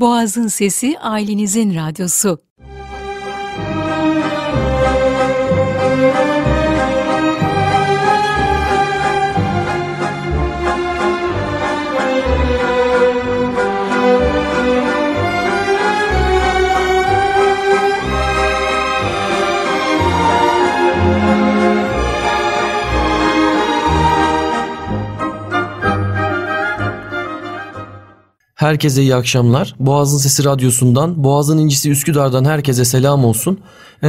Boğazın Sesi, ailenizin radyosu. Herkese iyi akşamlar. Boğazın Sesi Radyosu'ndan, Boğazın İncisi Üsküdar'dan herkese selam olsun.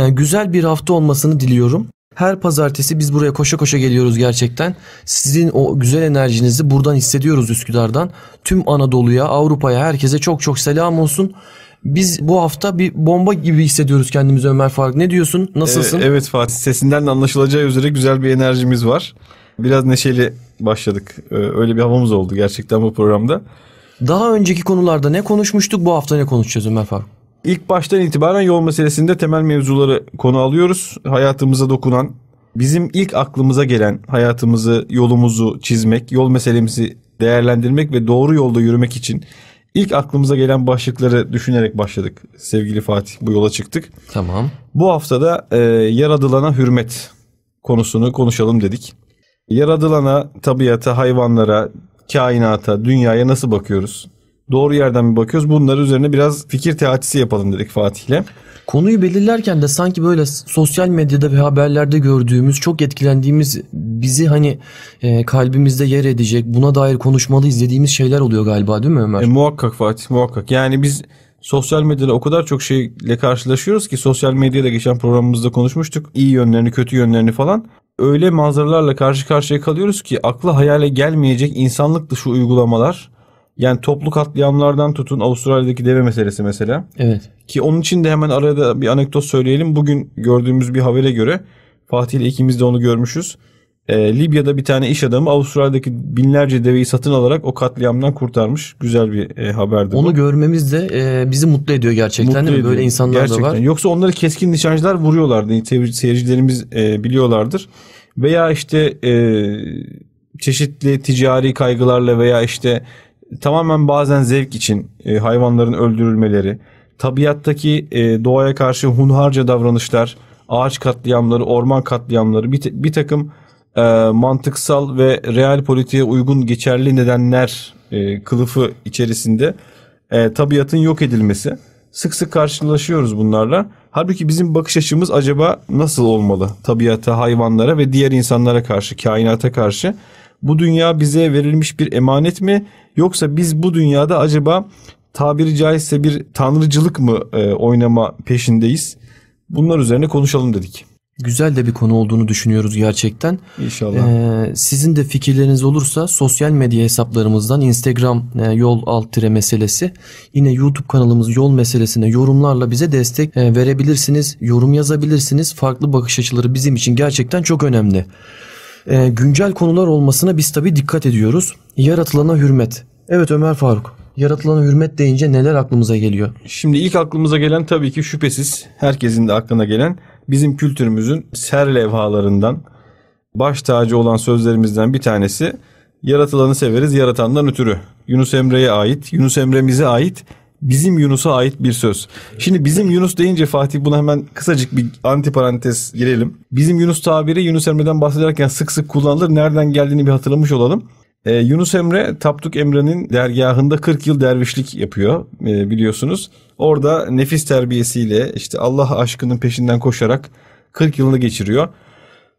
Güzel bir hafta olmasını diliyorum. Her pazartesi biz buraya koşa koşa geliyoruz gerçekten. Sizin o güzel enerjinizi buradan hissediyoruz Üsküdar'dan. Tüm Anadolu'ya, Avrupa'ya, herkese çok çok selam olsun. Biz bu hafta bir bomba gibi hissediyoruz kendimizi Ömer Faruk. Ne diyorsun? Nasılsın? Evet Fatih, sesinden anlaşılacağı üzere güzel bir enerjimiz var. Biraz neşeli başladık. Öyle bir havamız oldu gerçekten bu programda. Daha önceki konularda ne konuşmuştuk, bu hafta ne konuşacağız Ömer Faruk? İlk baştan itibaren yol meselesinde temel mevzuları konu alıyoruz. Hayatımıza dokunan, bizim ilk aklımıza gelen, hayatımızı, yolumuzu çizmek, yol meselemizi değerlendirmek ve doğru yolda yürümek için ilk aklımıza gelen başlıkları düşünerek başladık. Sevgili Fatih, bu yola çıktık. Tamam. Bu haftada yaradılana hürmet konusunu konuşalım dedik. Yaradılana, tabiata, hayvanlara, kainata, dünyaya nasıl bakıyoruz? Doğru yerden mi bakıyoruz? Bunlar üzerine biraz fikir teatisi yapalım dedik Fatih'le. Konuyu belirlerken de sanki böyle sosyal medyada ve haberlerde gördüğümüz, çok etkilendiğimiz, bizi hani kalbimizde yer edecek, buna dair konuşmalıyız dediğimiz şeyler oluyor galiba, değil mi Ömer? Muhakkak Fatih, muhakkak. Yani biz sosyal medyada o kadar çok şeyle karşılaşıyoruz ki, sosyal medyada geçen programımızda konuşmuştuk. İyi yönlerini, kötü yönlerini falan. Öyle manzaralarla karşı karşıya kalıyoruz ki akla hayale gelmeyecek insanlık dışı uygulamalar. Yani toplu katliamlardan tutun Avustralya'daki deve meselesi mesela. Evet. Ki onun için de hemen arada bir anekdot söyleyelim. Bugün gördüğümüz bir habere göre, Fatih ile ikimiz de onu görmüşüz. Libya'da bir tane iş adamı Avustralya'daki binlerce deveyi satın alarak o katliamdan kurtarmış. Güzel bir haberdi. Onu görmemiz de bizi mutlu ediyor gerçekten, mutlu değil mi? Böyle insanlar gerçekten da var. Yoksa onları keskin nişancılar vuruyorlardı. Seyircilerimiz biliyorlardır. Veya işte çeşitli ticari kaygılarla veya işte tamamen bazen zevk için hayvanların öldürülmeleri, tabiattaki doğaya karşı hunharca davranışlar, ağaç katliamları, orman katliamları, bir takım mantıksal ve real politiğe uygun geçerli nedenler kılıfı içerisinde tabiatın yok edilmesi. Sık sık karşılaşıyoruz bunlarla. Halbuki bizim bakış açımız acaba nasıl olmalı? Tabiata, hayvanlara ve diğer insanlara karşı, kainata karşı. Bu dünya bize verilmiş bir emanet mi? Yoksa biz bu dünyada acaba tabiri caizse bir tanrıcılık mı oynama peşindeyiz? Bunlar üzerine konuşalım dedik. Güzel de bir konu olduğunu düşünüyoruz gerçekten. İnşallah. Sizin de fikirleriniz olursa sosyal medya hesaplarımızdan Instagram yol alt-tire meselesi, yine YouTube kanalımız yol meselesine yorumlarla bize destek verebilirsiniz. Yorum yazabilirsiniz. Farklı bakış açıları bizim için gerçekten çok önemli. Güncel konular olmasına biz tabii dikkat ediyoruz. Yaratılana hürmet. Evet Ömer Faruk, yaratılana hürmet deyince neler aklımıza geliyor? Şimdi ilk aklımıza gelen tabii ki şüphesiz herkesin de aklına gelen bizim kültürümüzün ser levhalarından, baş tacı olan sözlerimizden bir tanesi "Yaratılanı severiz, yaratandan ötürü." Yunus Emre'ye ait, Yunus Emre'mize ait, bizim Yunus'a ait bir söz. Şimdi bizim Yunus deyince Fatih, buna hemen kısacık bir antiparantez girelim. Bizim Yunus tabiri Yunus Emre'den bahsederken sık sık kullanılır. Nereden geldiğini bir hatırlamış olalım. Yunus Emre, Tapduk Emre'nin dergahında 40 yıl dervişlik yapıyor biliyorsunuz. Orada nefis terbiyesiyle, işte Allah aşkının peşinden koşarak 40 yılını geçiriyor.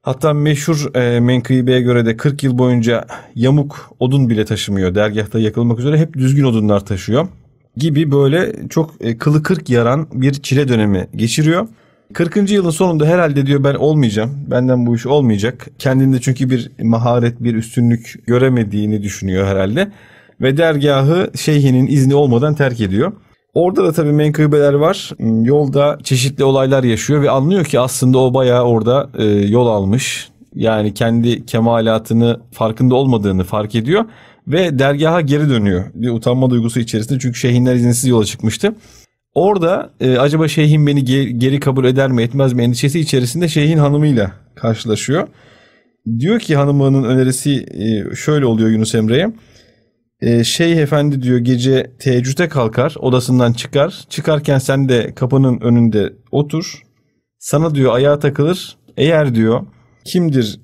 Hatta meşhur menkıbeye göre de 40 yıl boyunca yamuk odun bile taşımıyor. Dergahta yakılmak üzere hep düzgün odunlar taşıyor gibi, böyle çok kılı kırk yaran bir çile dönemi geçiriyor. 40. yılın sonunda herhalde diyor, ben olmayacağım. Benden bu iş olmayacak. Kendinde çünkü bir maharet, bir üstünlük göremediğini düşünüyor herhalde. Ve dergahı şeyhinin izni olmadan terk ediyor. Orada da tabii menkıbeler var. Yolda çeşitli olaylar yaşıyor ve anlıyor ki aslında o bayağı orada yol almış. Yani kendi kemalatını farkında olmadığını fark ediyor. Ve dergaha geri dönüyor. Bir utanma duygusu içerisinde, çünkü şeyhinler izinsiz yola çıkmıştı. Orada acaba şeyhin beni geri kabul eder mi etmez mi endişesi içerisinde şeyhin hanımıyla karşılaşıyor. Diyor ki hanımının önerisi şöyle oluyor Yunus Emre'ye. Şeyh efendi diyor gece teheccüde kalkar, odasından çıkar. Çıkarken sen de kapının önünde otur. Sana diyor ayağa takılır. Eğer diyor kimdir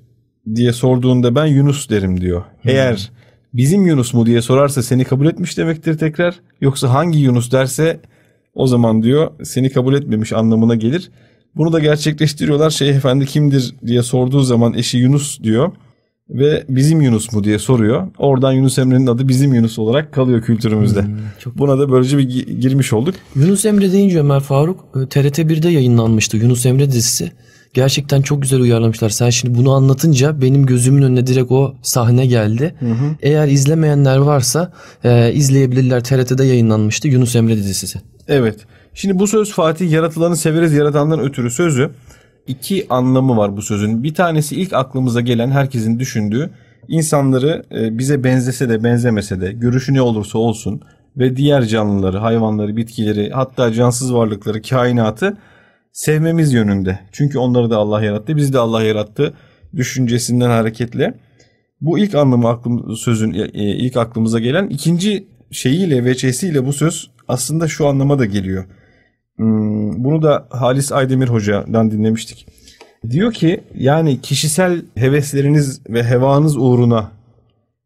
diye sorduğunda ben Yunus derim diyor. Eğer bizim Yunus mu diye sorarsa seni kabul etmiş demektir tekrar. Yoksa hangi Yunus derse o zaman diyor seni kabul etmemiş anlamına gelir. Bunu da gerçekleştiriyorlar. Şeyh efendi kimdir diye sorduğu zaman eşi Yunus diyor. Ve bizim Yunus mu diye soruyor. Oradan Yunus Emre'nin adı bizim Yunus olarak kalıyor kültürümüzde. Buna da böylece bir girmiş olduk. Yunus Emre deyince Ömer Faruk, TRT1'de yayınlanmıştı Yunus Emre dizisi. Gerçekten çok güzel uyarlamışlar. Sen şimdi bunu anlatınca benim gözümün önüne direkt o sahne geldi. Hı hı. Eğer izlemeyenler varsa izleyebilirler. TRT'de yayınlanmıştı Yunus Emre dizisi. Evet. Şimdi bu söz Fatih, yaratılanı severiz yaratandan ötürü sözü. İki anlamı var bu sözün. Bir tanesi ilk aklımıza gelen, herkesin düşündüğü, insanları bize benzese de benzemese de, görüşü ne olursa olsun ve diğer canlıları, hayvanları, bitkileri, hatta cansız varlıkları, kainatı sevmemiz yönünde. Çünkü onları da Allah yarattı, bizi de Allah yarattı düşüncesinden hareketle. Bu ilk anlamı sözün ilk aklımıza gelen. İkinci şeyiyle, veçesiyle bu söz aslında şu anlama da geliyor. Bunu da Halis Aydemir Hoca'dan dinlemiştik. Diyor ki yani kişisel hevesleriniz ve hevanız uğruna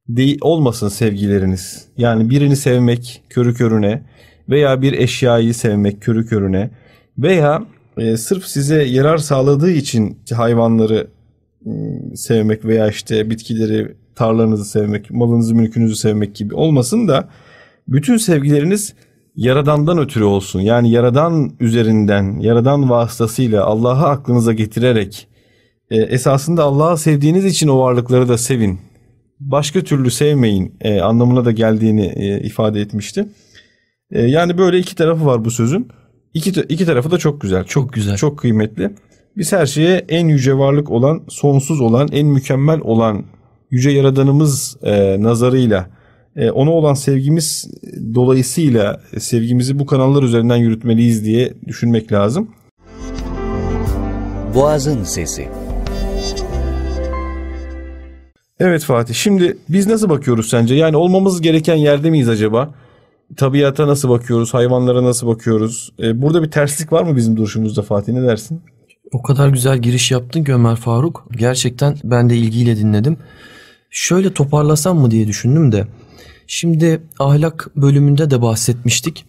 değil olmasın sevgileriniz. Yani birini sevmek körü körüne veya bir eşyayı sevmek körü körüne veya sırf size yarar sağladığı için hayvanları sevmek veya işte bitkileri, tarlanızı sevmek, malınızı, mülkünüzü sevmek gibi olmasın da bütün sevgileriniz Yaradan'dan ötürü olsun. Yani Yaradan üzerinden, Yaradan vasıtasıyla Allah'ı aklınıza getirerek esasında Allah'ı sevdiğiniz için o varlıkları da sevin. Başka türlü sevmeyin anlamına da geldiğini ifade etmişti. Yani böyle iki tarafı var bu sözün. İki tarafı da çok güzel. Çok güzel. Çok kıymetli. Biz her şeye en yüce varlık olan, sonsuz olan, en mükemmel olan yüce Yaradanımız nazarıyla ona olan sevgimiz dolayısıyla sevgimizi bu kanallar üzerinden yürütmeliyiz diye düşünmek lazım. Boğazın Sesi. Evet Fatih, şimdi biz nasıl bakıyoruz sence? Yani olmamız gereken yerde miyiz acaba? Tabiata nasıl bakıyoruz? Hayvanlara nasıl bakıyoruz? Burada bir terslik var mı bizim duruşumuzda Fatih, ne dersin? O kadar güzel giriş yaptın ki Ömer Faruk. Gerçekten ben de ilgiyle dinledim. Şöyle toparlasam mı diye düşündüm de. Şimdi ahlak bölümünde de bahsetmiştik.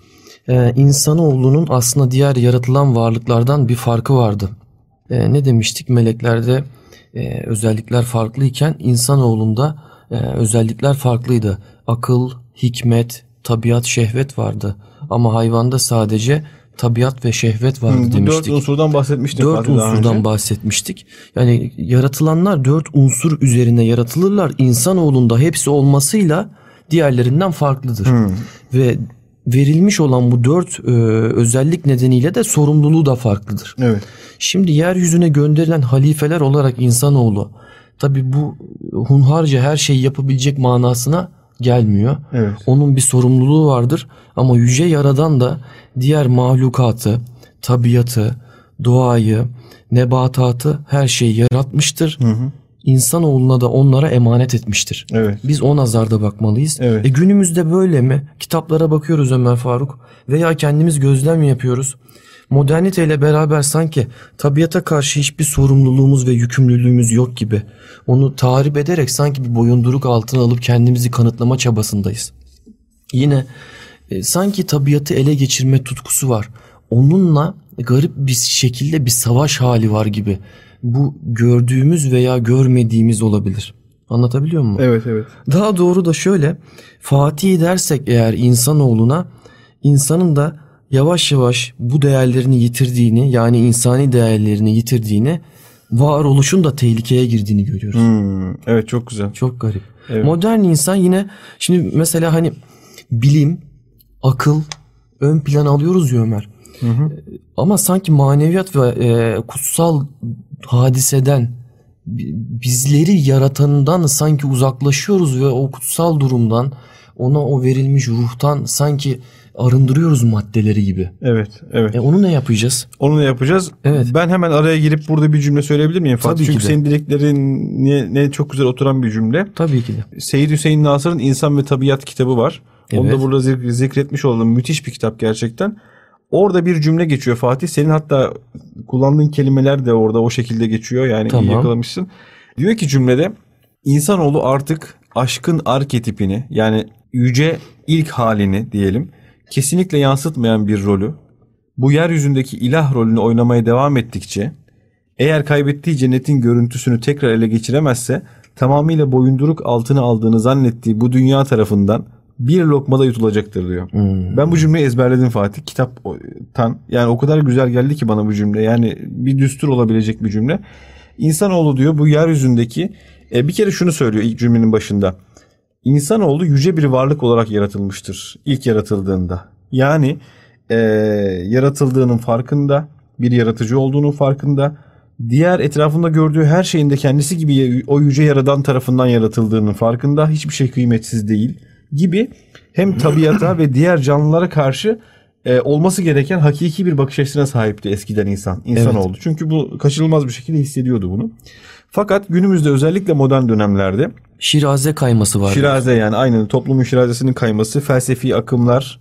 İnsanoğlunun aslında diğer yaratılan varlıklardan bir farkı vardı. Ne demiştik? Meleklerde özellikler farklıyken insanoğlunda özellikler farklıydı. Akıl, hikmet, tabiat, şehvet vardı. Ama hayvanda sadece tabiat ve şehvet vardı demiştik. 4 unsurdan bahsetmiştik. 4 unsurdan bahsetmiştik. Yani yaratılanlar 4 unsur üzerine yaratılırlar. İnsanoğlunda hepsi olmasıyla diğerlerinden farklıdır. Ve verilmiş olan bu 4 özellik nedeniyle de sorumluluğu da farklıdır. Evet. Şimdi yeryüzüne gönderilen halifeler olarak insanoğlu, tabii bu hunharca her şeyi yapabilecek manasına gelmiyor. Evet. Onun bir sorumluluğu vardır ama Yüce Yaradan da diğer mahlukatı, tabiatı, doğayı, nebatatı, her şeyi yaratmıştır. İnsanoğluna da onlara emanet etmiştir. Evet. Biz o nazarda bakmalıyız. Evet. Günümüzde böyle mi? Kitaplara bakıyoruz Ömer Faruk veya kendimiz gözlem yapıyoruz. Moderniteyle beraber sanki tabiata karşı hiçbir sorumluluğumuz ve yükümlülüğümüz yok gibi. Onu tahrip ederek sanki bir boyunduruk altına alıp kendimizi kanıtlama çabasındayız. Yine sanki tabiatı ele geçirme tutkusu var. Onunla garip bir şekilde bir savaş hali var gibi. Bu gördüğümüz veya görmediğimiz olabilir. Anlatabiliyor muyum? Evet. Daha doğru da şöyle, Fatih dersek eğer insanoğluna, insanın da yavaş yavaş bu değerlerini yitirdiğini, yani insani değerlerini yitirdiğini, varoluşun da tehlikeye girdiğini görüyoruz. Evet, çok güzel. Çok garip. Evet. Modern insan yine şimdi mesela hani bilim, akıl ön plan alıyoruz ya Ömer. Ama sanki maneviyat ve kutsal hadiseden, bizleri yaratandan sanki uzaklaşıyoruz ve o kutsal durumdan, ona o verilmiş ruhtan sanki arındırıyoruz maddeleri gibi. Evet. Onu ne yapacağız? Evet. Ben hemen araya girip burada bir cümle söyleyebilir miyim Fatih? Çünkü senin dileklerine çok güzel oturan bir cümle. Tabii ki de. Seyyid Hüseyin Nasır'ın İnsan ve Tabiat kitabı var. Evet. Onu da burada zikretmiş olalım. Müthiş bir kitap gerçekten. Orada bir cümle geçiyor Fatih. Senin hatta kullandığın kelimeler de orada o şekilde geçiyor. Yani tamam, iyi yakalamışsın. Diyor ki cümlede, insanoğlu artık aşkın arketipini, yani yüce ilk halini diyelim, kesinlikle yansıtmayan bir rolü, bu yeryüzündeki ilah rolünü oynamaya devam ettikçe, eğer kaybettiği cennetin görüntüsünü tekrar ele geçiremezse, tamamıyla boyunduruk altına aldığını zannettiği bu dünya tarafından bir lokmada yutulacaktır diyor. Ben bu cümleyi ezberledim Fatih, kitaptan. Yani o kadar güzel geldi ki bana bu cümle. Yani bir düstur olabilecek bir cümle. İnsanoğlu diyor bu yeryüzündeki, bir kere şunu söylüyor ilk cümlenin başında. İnsanoğlu yüce bir varlık olarak yaratılmıştır ilk yaratıldığında. Yani yaratıldığının farkında, bir yaratıcı olduğunun farkında, diğer etrafında gördüğü her şeyin de kendisi gibi o yüce yaradan tarafından yaratıldığının farkında, hiçbir şey kıymetsiz değil gibi hem tabiata ve diğer canlılara karşı olması gereken hakiki bir bakış açısına sahipti eskiden insanoğlu. Evet. Çünkü bu kaçınılmaz bir şekilde hissediyordu bunu. Fakat günümüzde özellikle modern dönemlerde şiraze kayması var. Şiraze yani aynen, toplumun şirazesinin kayması, felsefi akımlar.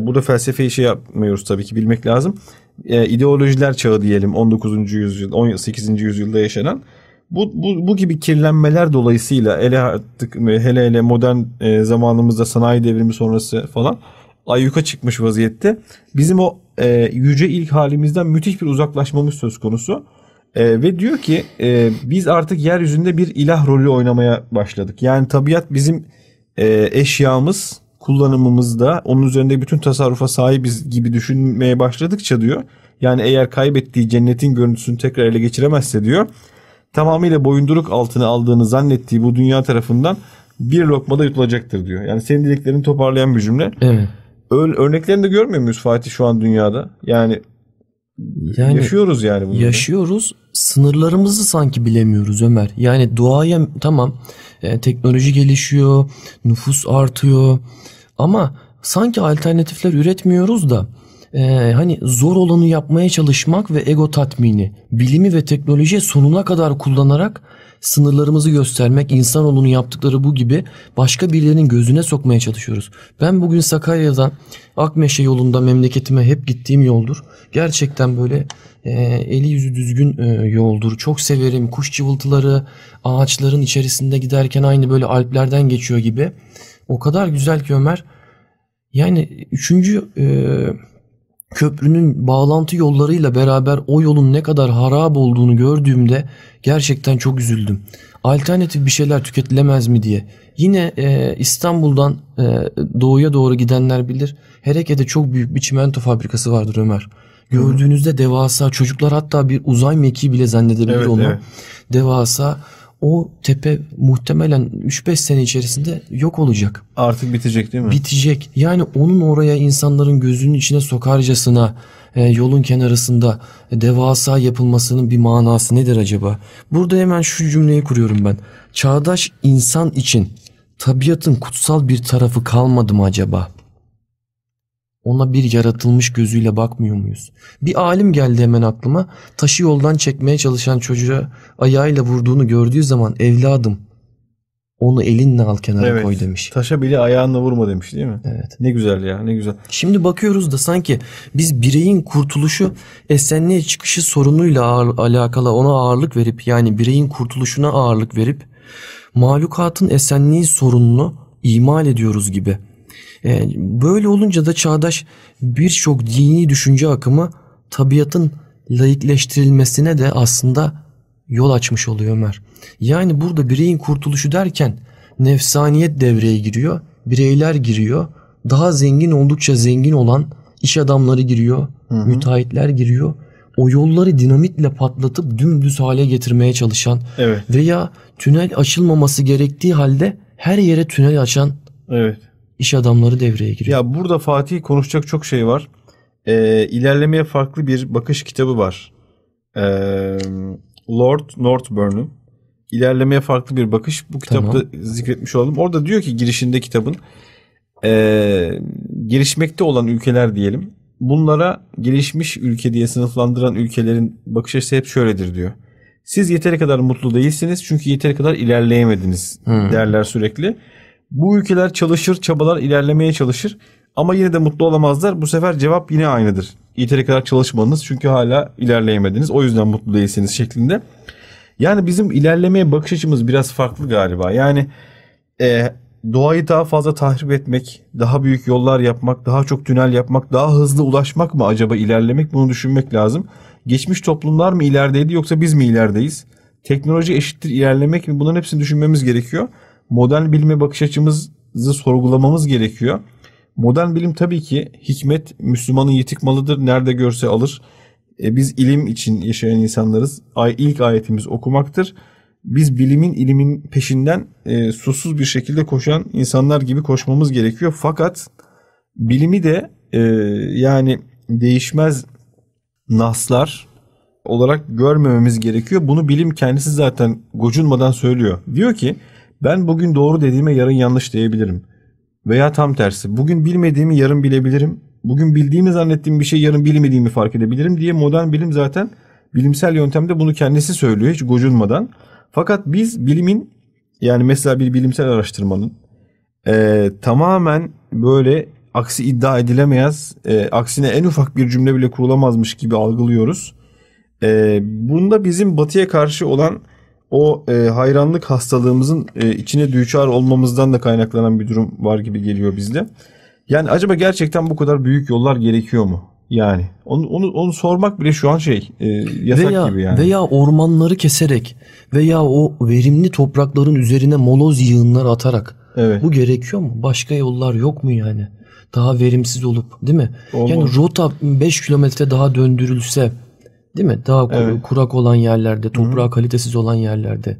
Burada felsefeyi yapmıyoruz tabii ki, bilmek lazım. İdeolojiler çağı diyelim, 19. yüzyıl, 18. yüzyılda yaşanan. Bu gibi kirlenmeler dolayısıyla hele modern zamanımızda, sanayi devrimi sonrası falan ayyuka çıkmış vaziyette. Bizim o yüce ilk halimizden müthiş bir uzaklaşmamız söz konusu. Ve diyor ki biz artık yeryüzünde bir ilah rolü oynamaya başladık. Yani tabiat bizim eşyamız, kullanımımızda, onun üzerinde bütün tasarrufa sahibiz gibi düşünmeye başladıkça diyor. Yani eğer kaybettiği cennetin görüntüsünü tekrar ele geçiremezse diyor, tamamıyla boyunduruk altına aldığını zannettiği bu dünya tarafından bir lokmada yutulacaktır diyor. Yani senin dileklerini toparlayan bir cümle. Evet. Örneklerini de görmüyor muyuz Fatih şu an dünyada? Yani yaşıyoruz yani bunu. Yaşıyoruz. Sınırlarımızı sanki bilemiyoruz Ömer. Yani doğaya tamam, teknoloji gelişiyor, nüfus artıyor ama sanki alternatifler üretmiyoruz da hani zor olanı yapmaya çalışmak ve ego tatmini, bilimi ve teknolojiye sonuna kadar kullanarak sınırlarımızı göstermek, insanoğlunun yaptıkları bu gibi başka birilerinin gözüne sokmaya çalışıyoruz. Ben bugün Sakarya'dan Akmeşe yolunda, memleketime hep gittiğim yoldur. Gerçekten böyle eli yüzü düzgün yoldur. Çok severim kuş cıvıltıları, ağaçların içerisinde giderken aynı böyle Alplerden geçiyor gibi. O kadar güzel ki Ömer. Yani 3. köprünün bağlantı yollarıyla beraber o yolun ne kadar harap olduğunu gördüğümde gerçekten çok üzüldüm. Alternatif bir şeyler tüketilemez mi diye. Yine İstanbul'dan doğuya doğru gidenler bilir. Hereke'de çok büyük bir çimento fabrikası vardır Ömer. Gördüğünüzde devasa, çocuklar hatta bir uzay mekiği bile zannedebilir onu. Evet. Devasa. O tepe muhtemelen 3-5 sene içerisinde yok olacak. Artık bitecek değil mi? Bitecek. Yani onun oraya insanların gözünün içine sokarcasına yolun kenarında devasa yapılmasının bir manası nedir acaba? Burada hemen şu cümleyi kuruyorum ben. Çağdaş insan için tabiatın kutsal bir tarafı kalmadı mı acaba? Ona bir yaratılmış gözüyle bakmıyor muyuz? Bir alim geldi hemen aklıma. Taşı yoldan çekmeye çalışan çocuğa ayağıyla vurduğunu gördüğü zaman, evladım onu elinle al kenara koy demiş. Taşa bile ayağınla vurma demiş değil mi? Evet. Ne güzel ya, ne güzel. Şimdi bakıyoruz da sanki biz bireyin kurtuluşu, esenliğe çıkışı sorunuyla alakalı ona ağırlık verip, yani bireyin kurtuluşuna ağırlık verip mahlukatın esenliği sorununu ihmal ediyoruz gibi. Böyle olunca da çağdaş birçok dini düşünce akımı tabiatın laikleştirilmesine de aslında yol açmış oluyor Ömer. Yani burada bireyin kurtuluşu derken nefsaniyet devreye giriyor, bireyler giriyor, daha zengin oldukça zengin olan iş adamları giriyor, müteahhitler giriyor. O yolları dinamitle patlatıp dümdüz hale getirmeye çalışan veya tünel açılmaması gerektiği halde her yere tünel açan İş adamları devreye giriyor. Ya burada Fatih konuşacak çok şey var. İlerlemeye farklı bir bakış kitabı var. Lord Northburn'un İlerlemeye farklı bir bakış. Bu kitapta zikretmiş olalım. Orada diyor ki girişinde kitabın gelişmekte olan ülkeler diyelim. Bunlara gelişmiş ülke diye sınıflandıran ülkelerin bakış açısı hep şöyledir diyor. Siz yeteri kadar mutlu değilsiniz çünkü yeteri kadar ilerleyemediniz derler sürekli. Bu ülkeler çalışır, çabalar, ilerlemeye çalışır ama yine de mutlu olamazlar. Bu sefer cevap yine aynıdır. Yeteri kadar çalışmanız çünkü hala ilerleyemediniz. O yüzden mutlu değilsiniz şeklinde. Yani bizim ilerlemeye bakış açımız biraz farklı galiba. Yani doğayı daha fazla tahrip etmek, daha büyük yollar yapmak, daha çok tünel yapmak, daha hızlı ulaşmak mı acaba ilerlemek? Bunu düşünmek lazım. Geçmiş toplumlar mı ilerideydi yoksa biz mi ilerideyiz? Teknoloji eşittir ilerlemek mi? Bunların hepsini düşünmemiz gerekiyor. Modern bilime bakış açımızı sorgulamamız gerekiyor. Modern bilim tabii ki hikmet Müslümanın yitik malıdır. Nerede görse alır. Biz ilim için yaşayan insanlarız. İlk ayetimiz okumaktır. Biz ilimin peşinden susuz bir şekilde koşan insanlar gibi koşmamız gerekiyor. Fakat bilimi de yani değişmez naslar olarak görmememiz gerekiyor. Bunu bilim kendisi zaten gocunmadan söylüyor. Diyor ki ben bugün doğru dediğime yarın yanlış diyebilirim. Veya tam tersi. Bugün bilmediğimi yarın bilebilirim. Bugün bildiğimi zannettiğim bir şey yarın bilmediğimi fark edebilirim diye modern bilim zaten bilimsel yöntemde bunu kendisi söylüyor hiç gocunmadan. Fakat biz bilimin yani mesela bir bilimsel araştırmanın tamamen böyle aksi iddia edilemez, aksine en ufak bir cümle bile kurulamazmış gibi algılıyoruz. Bunda bizim batıya karşı olan o hayranlık hastalığımızın içine düçar olmamızdan da kaynaklanan bir durum var gibi geliyor bizde. Yani acaba gerçekten bu kadar büyük yollar gerekiyor mu? Yani onu sormak bile şu an yasak gibi yani. Veya ormanları keserek veya o verimli toprakların üzerine moloz yığınlar atarak evet. Bu gerekiyor mu? Başka yollar yok mu yani? Daha verimsiz olup değil mi? Olmaz. Yani rota 5 kilometre daha döndürülse değil mi? Daha evet. Kurak olan yerlerde, toprağı kalitesiz olan yerlerde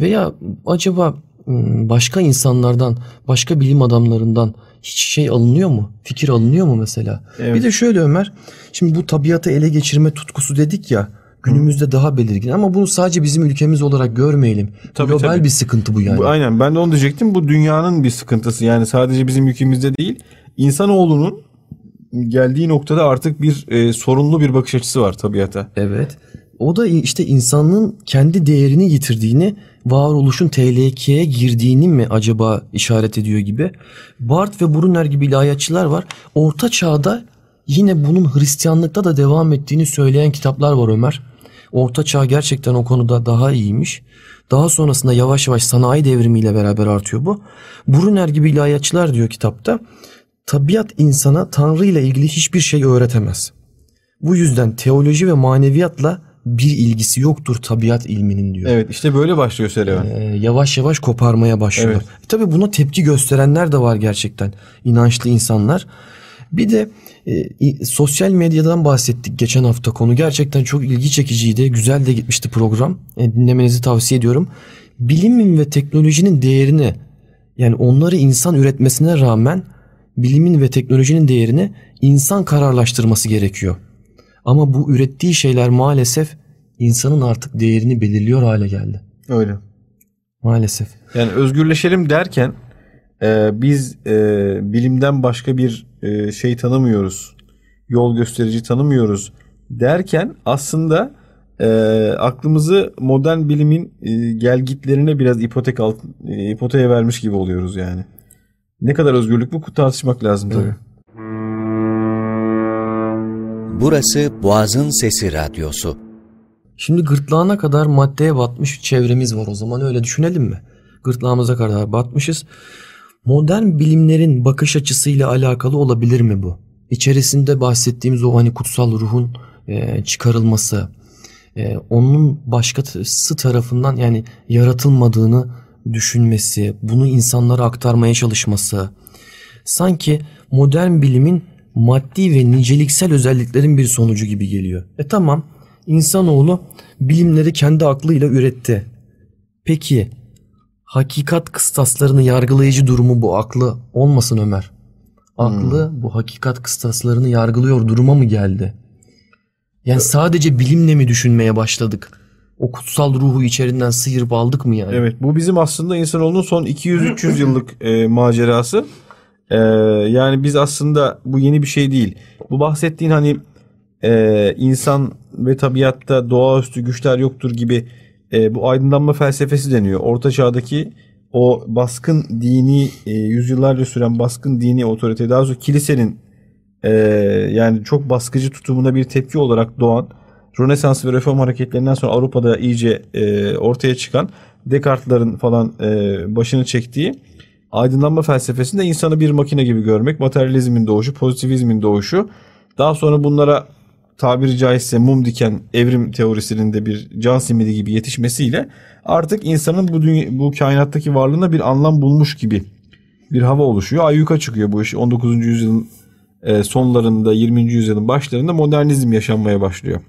veya acaba başka insanlardan, başka bilim adamlarından hiç alınıyor mu? Fikir alınıyor mu mesela? Evet. Bir de şöyle Ömer, şimdi bu tabiatı ele geçirme tutkusu dedik ya, günümüzde daha belirgin ama bunu sadece bizim ülkemiz olarak görmeyelim. Global bir sıkıntı bu yani. Aynen, ben de onu diyecektim. Bu dünyanın bir sıkıntısı yani, sadece bizim ülkemizde değil. İnsanoğlunun geldiği noktada artık bir sorunlu bir bakış açısı var tabiata. Evet. O da işte insanlığın kendi değerini yitirdiğini, varoluşun TLK'ye girdiğini mi acaba işaret ediyor gibi. Barth ve Brunner gibi ilahiyatçılar var. Orta çağda yine bunun Hristiyanlıkta da devam ettiğini söyleyen kitaplar var Ömer. Orta çağ gerçekten o konuda daha iyiymiş. Daha sonrasında yavaş yavaş sanayi devrimiyle beraber artıyor bu. Brunner gibi ilahiyatçılar diyor kitapta, tabiat insana Tanrı ile ilgili hiçbir şey öğretemez. Bu yüzden teoloji ve maneviyatla bir ilgisi yoktur tabiat ilminin diyor. Evet, işte böyle başlıyor Süleyman. Yavaş yavaş koparmaya başlıyor. Evet. Tabii buna tepki gösterenler de var gerçekten, inançlı insanlar. Bir de sosyal medyadan bahsettik geçen hafta, konu gerçekten çok ilgi çekiciydi. Güzel de gitmişti program. Dinlemenizi tavsiye ediyorum. Bilimin ve teknolojinin değerini, yani onları insan üretmesine rağmen bilimin ve teknolojinin değerini insan kararlaştırması gerekiyor. Ama bu ürettiği şeyler maalesef insanın artık değerini belirliyor hale geldi. Öyle. Maalesef. Yani özgürleşelim derken biz bilimden başka bir şey tanımıyoruz. Yol gösterici tanımıyoruz derken aslında aklımızı modern bilimin gelgitlerine biraz ipoteğe vermiş gibi oluyoruz yani. Ne kadar özgürlük bu, tartışmak lazım tabii. Evet. Burası Boğazın Sesi Radyosu. Şimdi gırtlağına kadar maddeye batmış çevremiz var, o zaman öyle düşünelim mi? Gırtlağımıza kadar batmışız. Modern bilimlerin bakış açısıyla alakalı olabilir mi bu? İçerisinde bahsettiğimiz o hani kutsal ruhun çıkarılması, onun başkası tarafından yani yaratılmadığını düşünmesi, bunu insanlara aktarmaya çalışması. Sanki modern bilimin maddi ve niceliksel özelliklerin bir sonucu gibi geliyor. Tamam, insanoğlu bilimleri kendi aklıyla üretti. Peki hakikat kıstaslarını yargılayıcı durumu bu aklı olmasın Ömer? Aklı bu hakikat kıstaslarını yargılıyor duruma mı geldi? Yani sadece bilimle mi düşünmeye başladık? O kutsal ruhu içerinden sıyırıp aldık mı yani? Evet, bu bizim aslında insanoğlunun son 200-300 yıllık macerası. Yani biz aslında bu yeni bir şey değil. Bu bahsettiğin hani insan ve tabiatta doğaüstü güçler yoktur gibi bu aydınlanma felsefesi deniyor. Orta çağdaki o baskın dini, yüzyıllarca süren baskın dini otorite, daha sonra kilisenin yani çok baskıcı tutumuna bir tepki olarak doğan, Rönesans ve Reform hareketlerinden sonra Avrupa'da iyice ortaya çıkan Descartes'ların falan başını çektiği aydınlanma felsefesinde insanı bir makine gibi görmek, materyalizmin doğuşu, pozitivizmin doğuşu, daha sonra bunlara tabiri caizse mum diken evrim teorisinin de bir can simidi gibi yetişmesiyle artık insanın bu kainattaki varlığına bir anlam bulmuş gibi bir hava oluşuyor. Ayyuka çıkıyor bu iş. 19. yüzyılın sonlarında, 20. yüzyılın başlarında modernizm yaşanmaya başlıyor.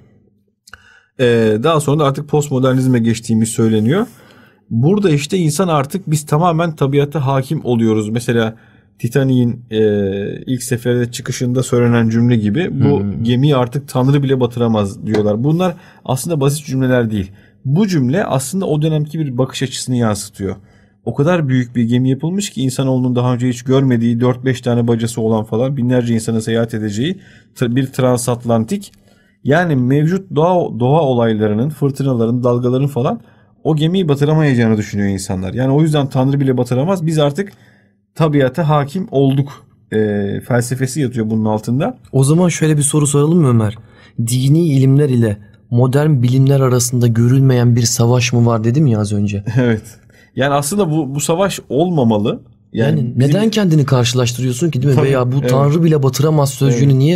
Daha sonra da artık postmodernizme geçtiğimiz söyleniyor. Burada işte insan artık biz tamamen tabiata hakim oluyoruz. Mesela Titanik'in ilk seferde çıkışında söylenen cümle gibi bu gemiyi artık Tanrı bile batıramaz diyorlar. Bunlar aslında basit cümleler değil. Bu cümle aslında o dönemki bir bakış açısını yansıtıyor. O kadar büyük bir gemi yapılmış ki insanoğlunun daha önce hiç görmediği 4-5 tane bacası olan falan binlerce insana seyahat edeceği bir transatlantik. Yani mevcut doğa olaylarının, fırtınaların, dalgaların falan o gemiyi batıramayacağını düşünüyor insanlar. Yani o yüzden Tanrı bile batıramaz. Biz artık tabiata hakim olduk felsefesi yatıyor bunun altında. O zaman şöyle bir soru soralım mı Ömer? Dini ilimler ile modern bilimler arasında görülmeyen bir savaş mı var dedim ya az önce. Evet. Yani aslında bu savaş olmamalı. Yani neden kendini karşılaştırıyorsun ki, değil mi? Tabii, veya bu Tanrı bile batıramaz sözcüğünü niye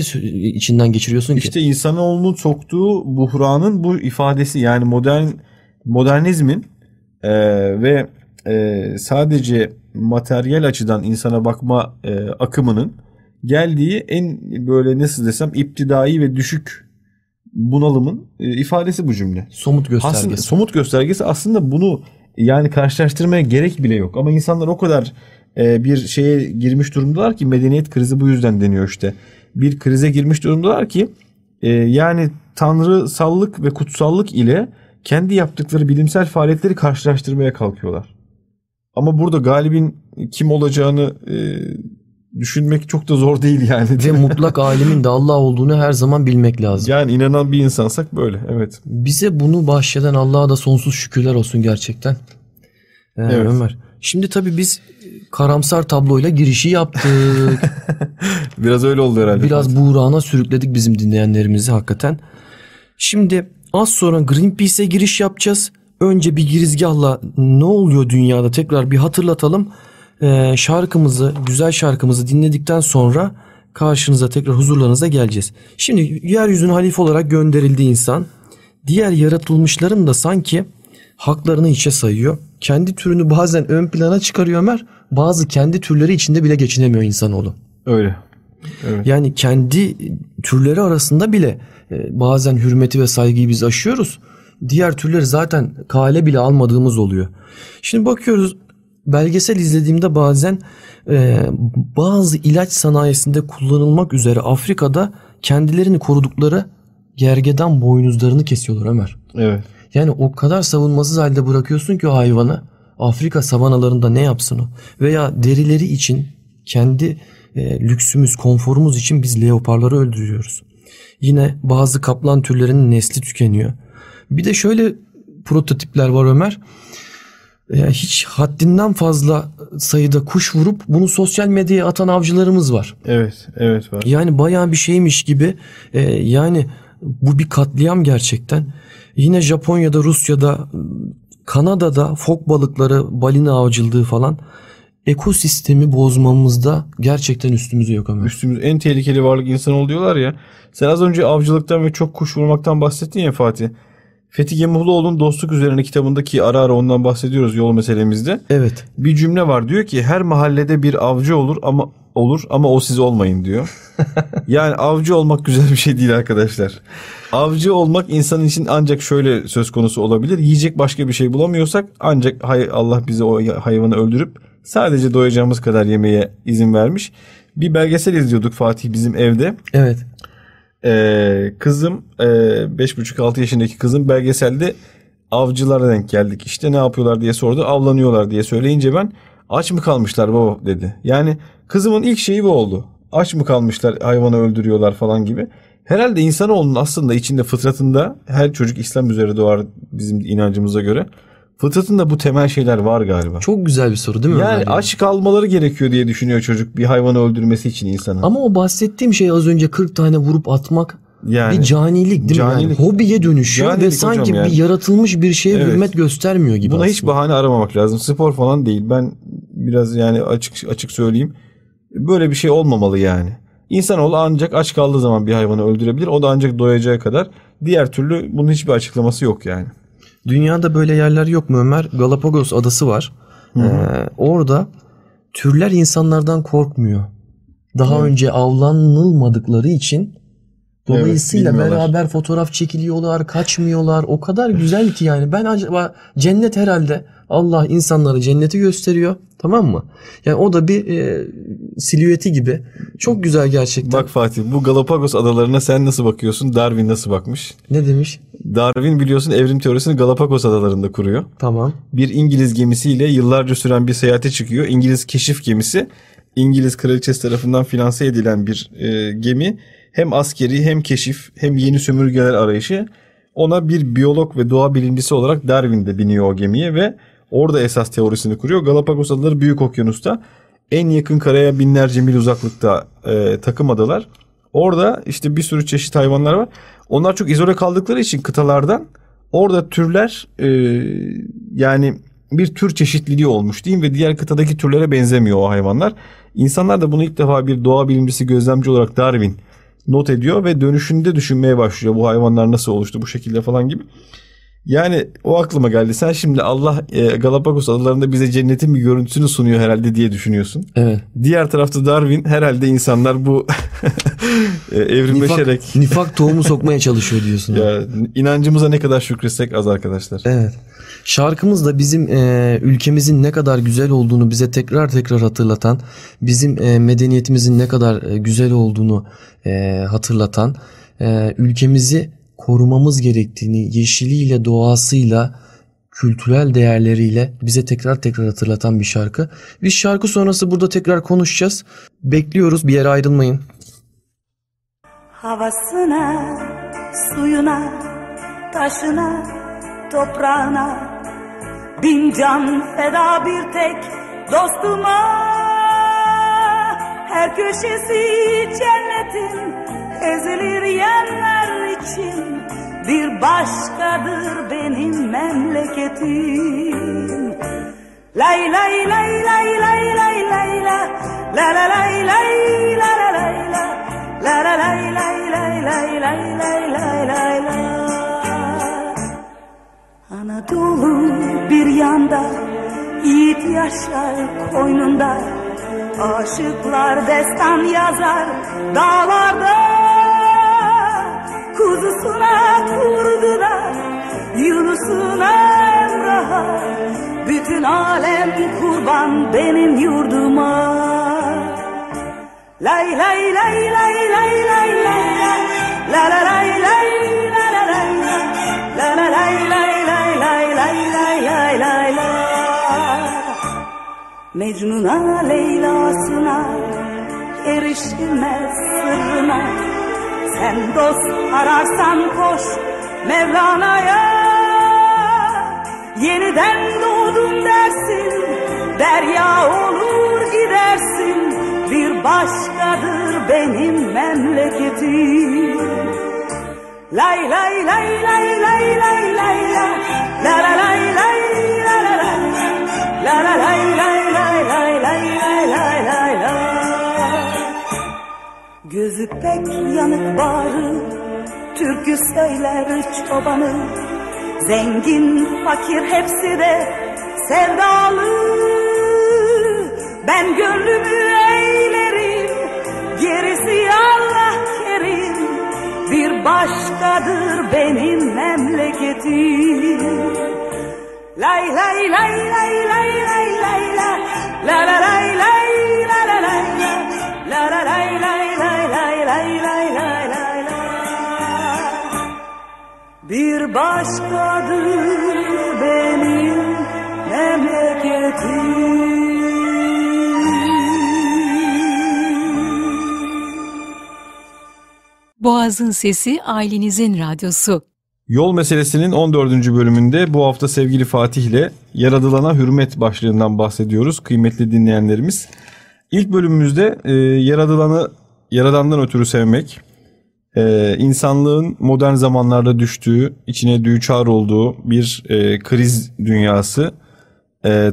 içinden geçiriyorsun ki? İşte insanoğlunun soktuğu buhranın bu ifadesi, yani modernizmin ve sadece materyal açıdan insana bakma akımının geldiği en böyle nasıl desem iptidai ve düşük bunalımın ifadesi bu cümle. Somut göstergesi. Aslında, somut göstergesi aslında bunu yani karşılaştırmaya gerek bile yok. Ama insanlar o kadar bir şeye girmiş durumdalar ki medeniyet krizi bu yüzden deniyor işte. Bir krize girmiş durumdalar ki yani tanrısallık ve kutsallık ile kendi yaptıkları bilimsel faaliyetleri karşılaştırmaya kalkıyorlar. Ama burada galibin kim olacağını düşünmek çok da zor değil yani. Ve mutlak alimin de Allah olduğunu her zaman bilmek lazım. Yani inanan bir insansak böyle, evet. Bize bunu bahşeden Allah'a da sonsuz şükürler olsun gerçekten. Evet. Ömer. Şimdi tabii biz karamsar tabloyla girişi yaptık. Biraz öyle oldu herhalde. Biraz buhrana sürükledik bizim dinleyenlerimizi hakikaten. Şimdi az sonra Greenpeace'e giriş yapacağız. Önce bir girizgahla ne oluyor dünyada tekrar bir hatırlatalım. Güzel şarkımızı dinledikten sonra karşınıza, tekrar huzurlarınıza geleceğiz. Şimdi yeryüzüne halife olarak gönderildi insan. Diğer yaratılmışların da sanki haklarını hiçe sayıyor. Kendi türünü bazen ön plana çıkarıyor Ömer. Bazı kendi türleri içinde bile geçinemiyor insanoğlu. Öyle. Evet. Yani kendi türleri arasında bile bazen hürmeti ve saygıyı biz aşıyoruz. Diğer türleri zaten kale bile almadığımız oluyor. Şimdi bakıyoruz, belgesel izlediğimde bazen bazı ilaç sanayisinde kullanılmak üzere Afrika'da kendilerini korudukları gergedan boynuzlarını kesiyorlar Ömer. Evet. Yani o kadar savunmasız halde bırakıyorsun ki o hayvanı, Afrika savanalarında ne yapsın o? Veya derileri için, kendi lüksümüz, konforumuz için biz leoparları öldürüyoruz. Yine bazı kaplan türlerinin nesli tükeniyor. Bir de şöyle prototipler var Ömer. Hiç haddinden fazla sayıda kuş vurup bunu sosyal medyaya atan avcılarımız var. Evet, evet var. Yani bayağı bir şeymiş gibi. Yani bu bir katliam gerçekten. Yine Japonya'da, Rusya'da, Kanada'da fok balıkları, balina avcılığı falan ekosistemi bozmamızda gerçekten üstümüze yok ama. Üstümüz en tehlikeli varlık insanoğlu diyorlar ya. Sen az önce avcılıktan ve çok kuş vurmaktan bahsettin ya Fatih. Fethi Gemuhluoğlu'nun Dostluk Üzerine kitabındaki, ara ara ondan bahsediyoruz yol meselemizde. Evet. Bir cümle var, diyor ki her mahallede bir avcı olur ama o siz olmayın diyor. Yani avcı olmak güzel bir şey değil arkadaşlar. Avcı olmak insan için ancak şöyle söz konusu olabilir. Yiyecek başka bir şey bulamıyorsak ancak Allah bize o hayvanı öldürüp sadece doyacağımız kadar yemeye izin vermiş. Bir belgesel izliyorduk Fatih bizim evde. Evet. Kızım 5,5-6 yaşındaki kızım belgeselde avcılara denk geldik işte, ne yapıyorlar diye sordu, avlanıyorlar diye söyleyince ben Aç mı kalmışlar baba dedi. Yani kızımın ilk şeyi bu oldu. Aç mı kalmışlar, hayvanı öldürüyorlar falan gibi. Herhalde insanoğlunun aslında içinde, fıtratında, her çocuk İslam üzere doğar bizim inancımıza göre. Fıtratında bu temel şeyler var galiba. Çok güzel bir soru değil mi? Yani aç kalmaları gerekiyor diye düşünüyor çocuk bir hayvanı öldürmesi için insanı. Ama o bahsettiğim şey az önce 40 tane vurup atmak yani, bir canilik değil mi? Yani hobiye dönüşüyor canilik ve sanki yani bir yaratılmış bir şeye evet, hürmet göstermiyor gibi. Buna aslında hiç bahane aramamak lazım. Spor falan değil. Ben biraz yani açık söyleyeyim. Böyle bir şey olmamalı yani. İnsanoğlu ancak aç kaldığı zaman bir hayvanı öldürebilir. O da ancak doyacağı kadar. Diğer türlü bunun hiçbir açıklaması yok yani. Dünyada böyle yerler yok mu Ömer? Galapagos adası var. Orada türler insanlardan korkmuyor. Daha önce avlanılmadıkları için dolayısıyla evet, beraber fotoğraf çekiliyorlar, kaçmıyorlar. O kadar güzel ki yani. Ben acaba cennet herhalde, Allah insanlara cenneti gösteriyor. Tamam mı? Yani o da bir silüeti gibi. Çok güzel gerçekten. Bak Fatih, bu Galapagos adalarına sen nasıl bakıyorsun? Darwin nasıl bakmış? Ne demiş? Darwin biliyorsun evrim teorisini Galapagos adalarında kuruyor. Tamam. Bir İngiliz gemisiyle yıllarca süren bir seyahate çıkıyor. İngiliz keşif gemisi. İngiliz kraliçesi tarafından finanse edilen bir gemi. Hem askeri hem keşif hem yeni sömürgeler arayışı. Ona bir biyolog ve doğa bilimcisi olarak Darwin de biniyor o gemiye ve orada esas teorisini kuruyor. Galapagos adaları büyük okyanusta. En yakın karaya binlerce mil uzaklıkta takım adalar. Orada işte bir sürü çeşit hayvanlar var. Onlar çok izole kaldıkları için kıtalardan orada türler yani bir tür çeşitliliği olmuş diyeyim ve diğer kıtadaki türlere benzemiyor o hayvanlar. İnsanlar da bunu ilk defa bir doğa bilimcisi, gözlemci olarak Darwin not ediyor ve dönüşünde düşünmeye başlıyor. Bu hayvanlar nasıl oluştu bu şekilde falan gibi. Yani o aklıma geldi. Sen şimdi Allah Galapagos adalarında bize cennetin bir görüntüsünü sunuyor herhalde diye düşünüyorsun. Evet. Diğer tarafta Darwin herhalde insanlar bu evrimleşerek nifak tohumu sokmaya çalışıyor diyorsun. Ya, inancımıza ne kadar şükretsek az arkadaşlar. Evet. Şarkımız da bizim ülkemizin ne kadar güzel olduğunu bize tekrar tekrar hatırlatan, bizim medeniyetimizin ne kadar güzel olduğunu hatırlatan, ülkemizi korumamız gerektiğini yeşiliyle, doğasıyla, kültürel değerleriyle bize tekrar tekrar hatırlatan bir şarkı. Biz şarkı sonrası burada tekrar konuşacağız. Bekliyoruz, bir yere ayrılmayın. Havasına, suyuna, taşına, toprağına bin can feda bir tek dostuma. Her köşesi cennetin ezilir yerler için bir başkadır benim memleketim. Lay lay lay lay lay lay lay la la la lay lay la la lay la la la lay lay lay lay lay lay lay lay la. Anadolu bir yanda, yiğit yaşar koynunda, aşıklar destan yazar dağlarda. Kuzusuna kurduğuna, Yunus'una Emre'ha, bütün alem kurban benim yurduma. Lay lay lay lay lay lay lay la la lay lay la la lay la la lay lay lay lay lay lay lay la. Mecnun'a Leyla'sına erişilmez sırrına, sen dost ararsan koş Mevlana'ya. Yeniden doğdun dersin, derya olur gidersin, bir başkadır benim memleketim. Lay lay lay lay lay lay lay la la la lay lay la la la la lay lay. Gözü pek yanık bağrı, türkü söyler çobanı, zengin fakir hepsi de sevdalı. Ben gönlümü eğlerim, gerisi Allah kerim, bir başkadır benim memleketim. Lay lay lay lay lay lay lay la la la lay lay la la lay la la lay lay. Bir başkadır benim memleketim. Boğazın Sesi, ailenizin radyosu. Yol meselesinin 14. bölümünde bu hafta sevgili Fatih ile yaradılana hürmet başlığından bahsediyoruz kıymetli dinleyenlerimiz. İlk bölümümüzde yaradılanı yaradandan ötürü sevmek, insanlığın modern zamanlarda düştüğü, içine düçar olduğu bir kriz dünyası,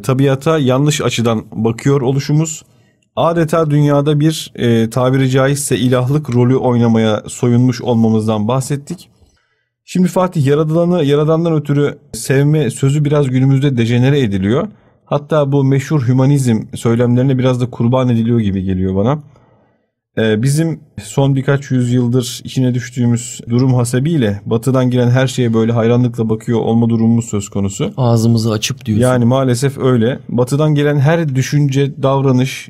tabiata yanlış açıdan bakıyor oluşumuz, adeta dünyada bir tabiri caizse ilahlık rolü oynamaya soyunmuş olmamızdan bahsettik. Şimdi Fatih, yaradılanı yaradandan ötürü sevme sözü biraz günümüzde dejenere ediliyor. Hatta bu meşhur hümanizm söylemlerine biraz da kurban ediliyor gibi geliyor bana. Bizim son birkaç yüzyıldır içine düştüğümüz durum hasebiyle batıdan giren her şeye böyle hayranlıkla bakıyor olma durumumuz söz konusu. Ağzımızı açıp diyorsun. Yani maalesef öyle. Batıdan gelen her düşünce, davranış,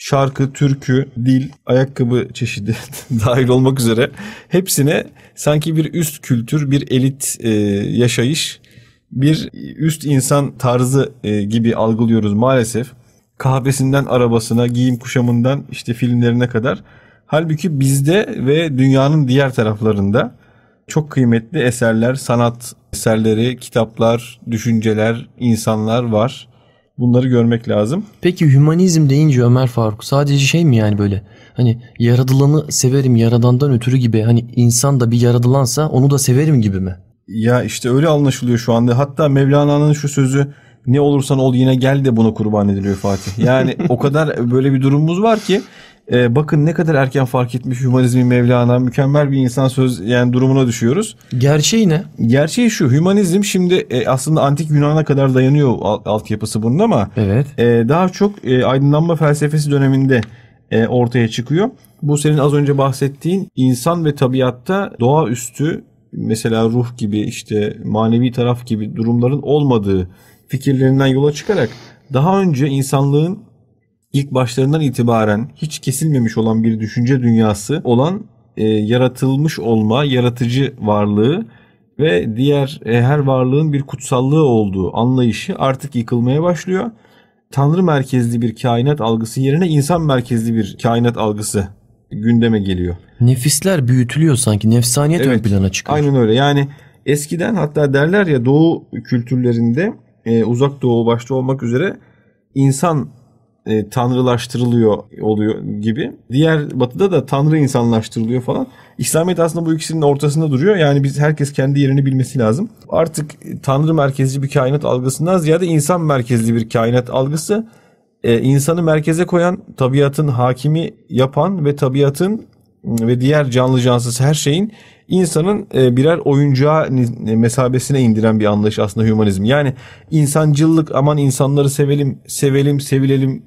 şarkı, türkü, dil, ayakkabı çeşidi dahil olmak üzere hepsine sanki bir üst kültür, bir elit yaşayış, bir üst insan tarzı gibi algılıyoruz maalesef. Kahvesinden arabasına, giyim kuşamından işte filmlerine kadar. Halbuki bizde ve dünyanın diğer taraflarında çok kıymetli eserler, sanat eserleri, kitaplar, düşünceler, insanlar var. Bunları görmek lazım. Peki hümanizm deyince Ömer Faruk sadece şey mi yani böyle? Hani yaradılanı severim yaradandan ötürü gibi, hani insan da bir yaradılansa onu da severim gibi mi? Ya işte öyle anlaşılıyor şu anda. Hatta Mevlana'nın şu sözü, ne olursan ol yine gel, de buna kurban ediliyor Fatih. Yani o kadar böyle bir durumumuz var ki bakın ne kadar erken fark etmiş hümanizmi Mevlana, mükemmel bir insan söz yani durumuna düşüyoruz. Gerçeği ne? Gerçeği şu, hümanizm şimdi aslında antik Yunan'a kadar dayanıyor altyapısı bunun ama evet. Daha çok aydınlanma felsefesi döneminde ortaya çıkıyor. Bu senin az önce bahsettiğin insan ve tabiatta doğaüstü, mesela ruh gibi, işte manevi taraf gibi durumların olmadığı fikirlerinden yola çıkarak daha önce insanlığın ilk başlarından itibaren hiç kesilmemiş olan bir düşünce dünyası olan yaratılmış olma, yaratıcı varlığı ve diğer her varlığın bir kutsallığı olduğu anlayışı artık yıkılmaya başlıyor. Tanrı merkezli bir kainat algısı yerine insan merkezli bir kainat algısı gündeme geliyor. Nefisler büyütülüyor sanki, nefsaniyet ön plana çıkıyor. Aynen öyle. Yani eskiden, hatta derler ya doğu kültürlerinde, Uzak Doğu başta olmak üzere insan tanrılaştırılıyor oluyor gibi. Diğer batıda da tanrı insanlaştırılıyor falan. İslamiyet aslında bu ikisinin ortasında duruyor. Yani biz, herkes kendi yerini bilmesi lazım. Artık tanrı merkezli bir kainat algısından ziyade insan merkezli bir kainat algısı. İnsanı merkeze koyan, tabiatın hakimi yapan ve tabiatın ve diğer canlı cansız her şeyin insanın birer oyuncağı mesabesine indiren bir anlayış aslında hümanizm. Yani insancıllık, aman insanları sevelim, sevilelim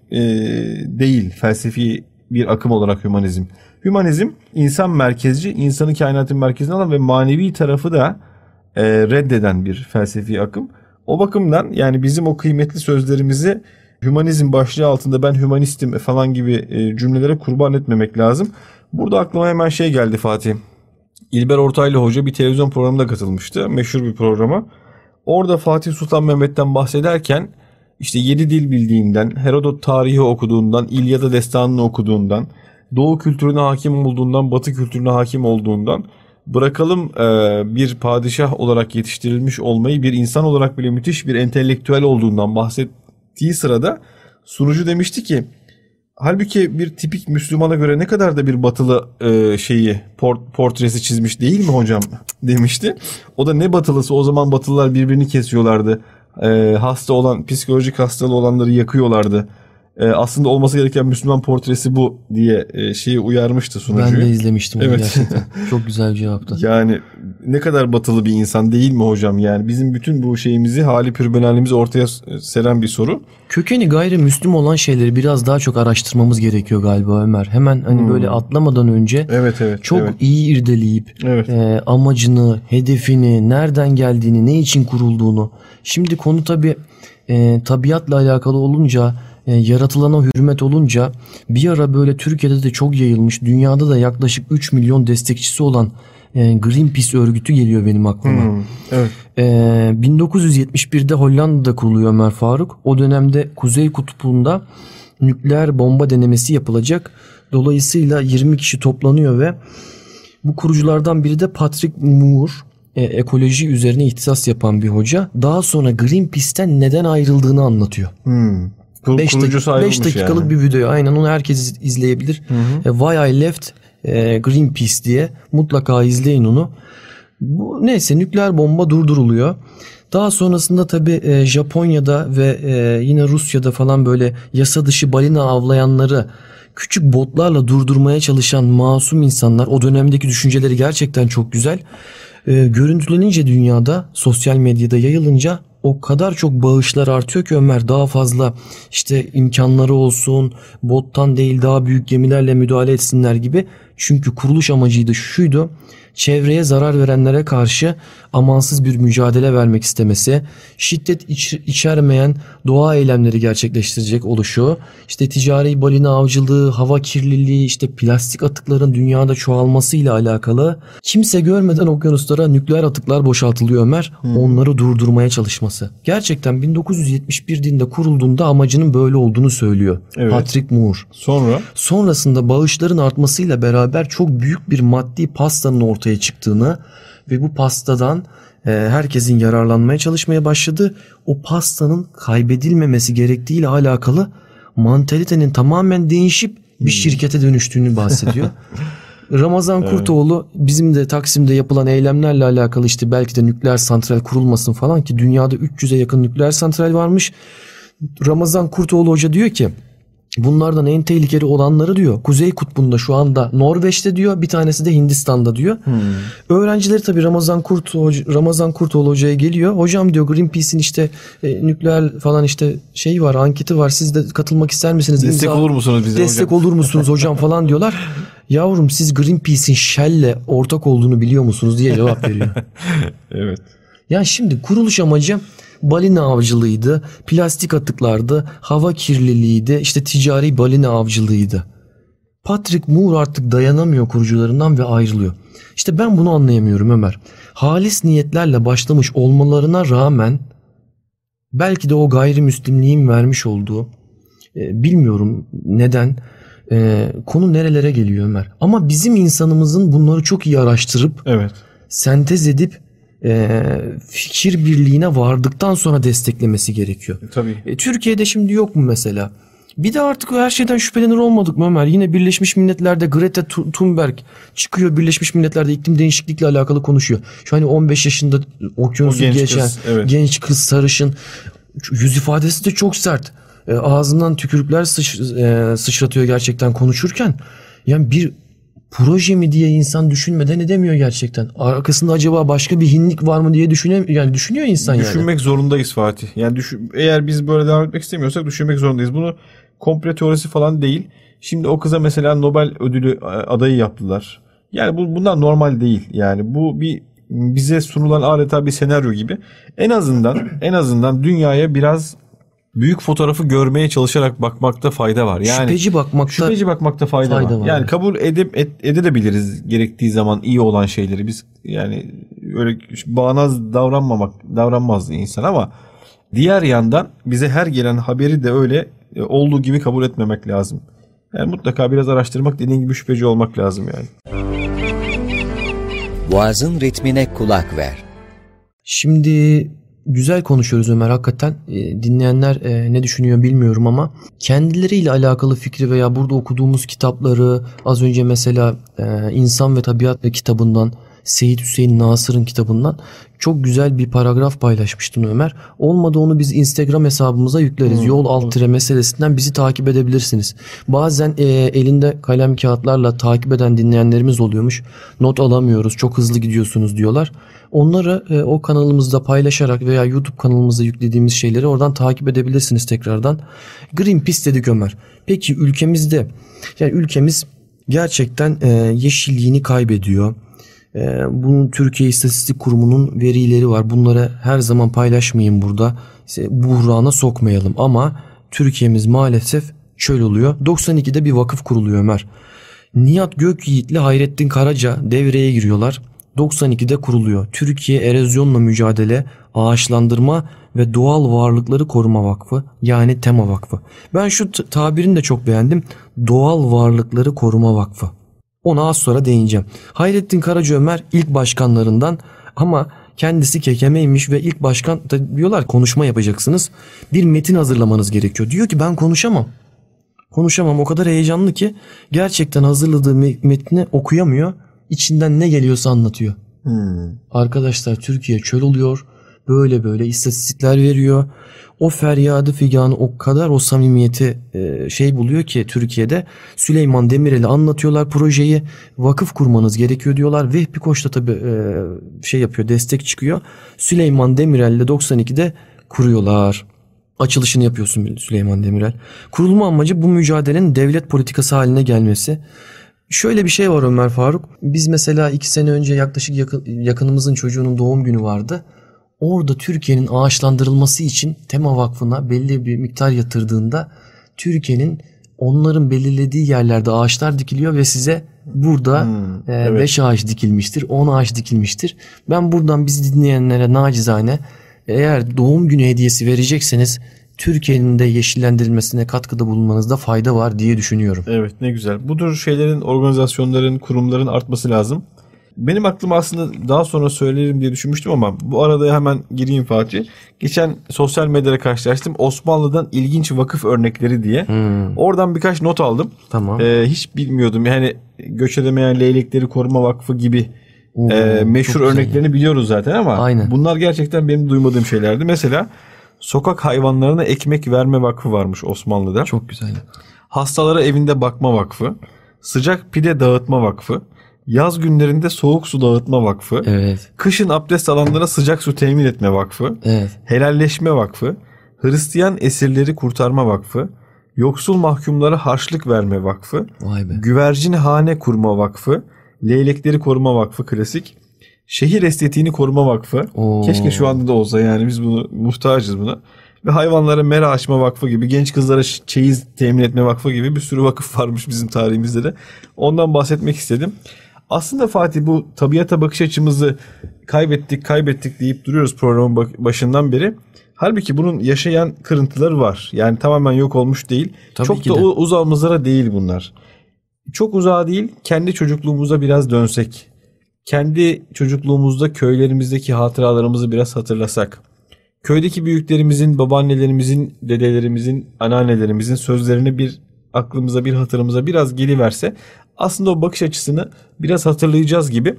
değil felsefi bir akım olarak hümanizm. Hümanizm insan merkezci, insanı kainatın merkezine alan ve manevi tarafı da reddeden bir felsefi akım. O bakımdan yani bizim o kıymetli sözlerimizi hümanizm başlığı altında ben hümanistim falan gibi cümlelere kurban etmemek lazım. Burada aklıma hemen şey geldi Fatih. İlber Ortaylı Hoca bir televizyon programına katılmıştı. Meşhur bir programa. Orada Fatih Sultan Mehmet'ten bahsederken işte 7 dil bildiğinden, Herodot tarihi okuduğundan, İlyada destanını okuduğundan, Doğu kültürüne hakim olduğundan, Batı kültürüne hakim olduğundan, bırakalım bir padişah olarak yetiştirilmiş olmayı, bir insan olarak bile müthiş bir entelektüel olduğundan bahsettiği sırada sunucu demişti ki, halbuki bir tipik Müslümana göre ne kadar da bir batılı portresi çizmiş değil mi hocam demişti. O da ne batılısı, o zaman batılılar birbirini kesiyorlardı. Hasta olan, psikolojik hastalığı olanları yakıyorlardı. Aslında olması gereken Müslüman portresi bu diye uyarmıştı sunucuyu. Ben de izlemiştim onu, evet. Gerçekten. Çok güzel bir cevaptı. Yani ne kadar batılı bir insan değil mi hocam? Yani bizim bütün bu şeyimizi, hali pürbenalimizi ortaya seren bir soru. Kökeni gayrimüslim olan şeyleri biraz daha çok araştırmamız gerekiyor galiba Ömer. Hemen hani böyle atlamadan önce çok iyi irdeleyip amacını, hedefini, nereden geldiğini, ne için kurulduğunu. Şimdi konu tabii tabiatla alakalı olunca, yaratılana hürmet olunca bir ara böyle Türkiye'de de çok yayılmış, dünyada da yaklaşık 3 milyon destekçisi olan Greenpeace örgütü geliyor benim aklıma. 1971'de Hollanda'da kuruluyor Ömer Faruk. O dönemde Kuzey Kutbu'nda nükleer bomba denemesi yapılacak. Dolayısıyla 20 kişi toplanıyor ve Bu kuruculardan biri de Patrick Moore, ekoloji üzerine ihtisas yapan bir hoca. Daha sonra Greenpeace'ten neden ayrıldığını anlatıyor. 5 dakikalık yani bir video. Aynen, onu herkes izleyebilir. Why I Left Greenpeace diye, mutlaka izleyin onu. Neyse, nükleer bomba durduruluyor. Daha sonrasında tabii Japonya'da ve yine Rusya'da falan böyle yasa dışı balina avlayanları küçük botlarla durdurmaya çalışan masum insanlar, o dönemdeki düşünceleri gerçekten çok güzel. Görüntülenince dünyada, sosyal medyada yayılınca o kadar çok bağışlar artıyor ki Ömer, daha fazla işte imkanları olsun, bottan değil daha büyük gemilerle müdahale etsinler gibi. Çünkü kuruluş amacıydı, şuydu: çevreye zarar verenlere karşı amansız bir mücadele vermek istemesi, şiddet içermeyen doğa eylemleri gerçekleştirecek oluşu, işte ticari balina avcılığı, hava kirliliği, işte plastik atıkların dünyada çoğalmasıyla alakalı kimse görmeden okyanuslara nükleer atıklar boşaltılıyor Ömer, onları durdurmaya çalışması. Gerçekten 1971 yılında kurulduğunda amacının böyle olduğunu söylüyor, evet, Patrick Moore. Sonrasında bağışların artmasıyla beraber çok büyük bir maddi pastanın ortaya çıktığını ve bu pastadan herkesin yararlanmaya çalışmaya başladı. O pastanın kaybedilmemesi gerektiğiyle alakalı mantalitenin tamamen değişip bir şirkete dönüştüğünü bahsediyor. Ramazan Kurtoğlu bizim de Taksim'de yapılan eylemlerle alakalı, işte belki de nükleer santral kurulmasın falan, ki dünyada 300'e yakın nükleer santral varmış. Ramazan Kurtoğlu hoca diyor ki, bunlardan en tehlikeli olanları diyor Kuzey Kutbu'nda şu anda Norveç'te diyor, bir tanesi de Hindistan'da diyor. Öğrencileri tabii Ramazan Kurtoğlu hocaya geliyor. Hocam diyor, Greenpeace'in işte nükleer falan işte şey var, anketi var, siz de katılmak ister misiniz? Destek olur musunuz hocam falan diyorlar. Yavrum, siz Greenpeace'in Shell'le ortak olduğunu biliyor musunuz diye cevap veriyor. Evet. Yani şimdi kuruluş amacı balina avcılığıydı, plastik atıklardı, hava kirliliğiydi, işte ticari balina avcılığıydı. Patrick Moore artık dayanamıyor kurucularından ve ayrılıyor. İşte ben bunu anlayamıyorum Ömer. Halis niyetlerle başlamış olmalarına rağmen, belki de o gayrimüslimliğin vermiş olduğu, bilmiyorum neden, konu nerelere geliyor Ömer. Ama bizim insanımızın bunları çok iyi araştırıp, evet, sentez edip fikir birliğine vardıktan sonra desteklemesi gerekiyor. Tabii. Türkiye'de şimdi yok mu mesela? Bir de artık her şeyden şüphelenir olmadık mı Ömer? Yine Birleşmiş Milletler'de Greta Thunberg çıkıyor, Birleşmiş Milletler'de iklim değişiklikle alakalı konuşuyor. Şu hani 15 yaşında okyanusu geçen genç kız, sarışın, yüz ifadesi de çok sert. Ağzından tükürükler sıçratıyor gerçekten konuşurken. Yani bir proje mi diye insan düşünmeden edemiyor gerçekten. Arkasında acaba başka bir hinlik var mı diye düşünüyor insan. Düşünmek zorundayız Fatih. Yani eğer biz böyle devam etmek istemiyorsak düşünmek zorundayız. Bunu komplo teorisi falan değil. Şimdi o kıza mesela Nobel ödülü adayı yaptılar. Yani bunlar normal değil. Yani bu bir bize sunulan adeta bir senaryo gibi. En azından dünyaya biraz büyük fotoğrafı görmeye çalışarak bakmakta fayda var. Yani şüpheci bakmakta fayda var. Yani kabul edebiliriz gerektiği zaman iyi olan şeyleri. Biz yani öyle bağnaz davranmaz insan, ama diğer yandan bize her gelen haberi de öyle olduğu gibi kabul etmemek lazım. Yani mutlaka biraz araştırmak, dediğin gibi şüpheci olmak lazım yani. Boğazın ritmine kulak ver. Şimdi güzel konuşuyoruz Ömer, hakikaten dinleyenler ne düşünüyor bilmiyorum ama kendileriyle alakalı fikri veya burada okuduğumuz kitapları, az önce mesela İnsan ve Tabiat kitabından, Seyyid Hüseyin Nasır'ın kitabından çok güzel bir paragraf paylaşmıştın Ömer. Olmadı onu biz Instagram hesabımıza yükleriz. Yol alt tire meselesinden bizi takip edebilirsiniz. Bazen elinde kalem kağıtlarla takip eden dinleyenlerimiz oluyormuş. Not alamıyoruz, çok hızlı gidiyorsunuz diyorlar. Onları o kanalımızda paylaşarak veya YouTube kanalımızda yüklediğimiz şeyleri oradan takip edebilirsiniz tekrardan. Greenpeace dedik Ömer. Peki ülkemizde, yani ülkemiz gerçekten yeşilliğini kaybediyor. Bunun Türkiye İstatistik Kurumu'nun verileri var. Bunları her zaman paylaşmayın burada. İşte buhrana sokmayalım, ama Türkiye'miz maalesef şöyle oluyor. 92'de bir vakıf kuruluyor Ömer. Nihat Gökyiğit'le Hayrettin Karaca devreye giriyorlar. 92'de kuruluyor. Türkiye Erozyonla Mücadele, Ağaçlandırma ve Doğal Varlıkları Koruma Vakfı, yani TEMA Vakfı. Ben şu tabirini de çok beğendim. Doğal Varlıkları Koruma Vakfı. Ona az sonra değineceğim. Hayrettin Karaca Ömer ilk başkanlarından ama kendisi kekemeymiş ve ilk başkan da diyorlar konuşma yapacaksınız. Bir metin hazırlamanız gerekiyor. Diyor ki ben konuşamam. Konuşamam, o kadar heyecanlı ki gerçekten hazırladığı metni okuyamıyor. İçinden ne geliyorsa anlatıyor. Arkadaşlar Türkiye çöl oluyor. Böyle böyle istatistikler veriyor. O feryadı figanı o kadar o samimiyeti buluyor ki Türkiye'de Süleyman Demirel'e anlatıyorlar projeyi. Vakıf kurmanız gerekiyor diyorlar. Vehbi Koç da tabii yapıyor, destek çıkıyor. Süleyman Demirel'le 92'de kuruyorlar. Açılışını yapıyorsun Süleyman Demirel. Kurulma amacı bu mücadelenin devlet politikası haline gelmesi. Şöyle bir şey var Ömer Faruk. Biz mesela 2 sene önce yaklaşık yakınımızın çocuğunun doğum günü vardı. Orada Türkiye'nin ağaçlandırılması için Tema Vakfı'na belli bir miktar yatırdığında Türkiye'nin onların belirlediği yerlerde ağaçlar dikiliyor ve size burada 5 ağaç dikilmiştir, 10 ağaç dikilmiştir. Ben buradan bizi dinleyenlere nacizane eğer doğum günü hediyesi verecekseniz Türkiye'nin de yeşillendirilmesine katkıda bulunmanızda fayda var diye düşünüyorum. Evet, ne güzel. Bu tür şeylerin, organizasyonların, kurumların artması lazım. Benim aklıma aslında daha sonra söylerim diye düşünmüştüm ama bu arada hemen gireyim Fatih. Geçen sosyal medyada karşılaştım. Osmanlı'dan ilginç vakıf örnekleri diye. Oradan birkaç not aldım. Tamam. Hiç bilmiyordum. Yani göç edemeyen leylekleri koruma vakfı gibi meşhur örneklerini biliyoruz zaten ama aynen, bunlar gerçekten benim duymadığım şeylerdi. Mesela sokak hayvanlarına ekmek verme vakfı varmış Osmanlı'da. Çok güzel. Hastalara evinde bakma vakfı. Sıcak pide dağıtma vakfı. Yaz günlerinde soğuk su dağıtma vakfı. Evet. Kışın abdest alanlara sıcak su temin etme vakfı. Evet. Helalleşme vakfı. Hristiyan esirleri kurtarma vakfı. Yoksul mahkumlara harçlık verme vakfı. Vay be. Güvercin hane kurma vakfı. Leylekleri koruma vakfı klasik. Şehir estetiğini koruma vakfı. Oo. Keşke şu anda da olsa, yani biz bunu muhtacız buna. Ve hayvanlara mera açma vakfı gibi, genç kızlara çeyiz temin etme vakfı gibi bir sürü vakıf varmış bizim tarihimizde de. Ondan bahsetmek istedim. Aslında Fatih, bu tabiata bakış açımızı kaybettik deyip duruyoruz programın başından beri. Halbuki bunun yaşayan kırıntıları var. Yani tamamen yok olmuş değil. Tabii çok da uzağımızlara değil bunlar. Çok uzağa değil, kendi çocukluğumuza biraz dönsek. Kendi çocukluğumuzda köylerimizdeki hatıralarımızı biraz hatırlasak. Köydeki büyüklerimizin, babaannelerimizin, dedelerimizin, anneannelerimizin sözlerini bir aklımıza, bir hatırımıza biraz geliverse aslında o bakış açısını biraz hatırlayacağız gibi.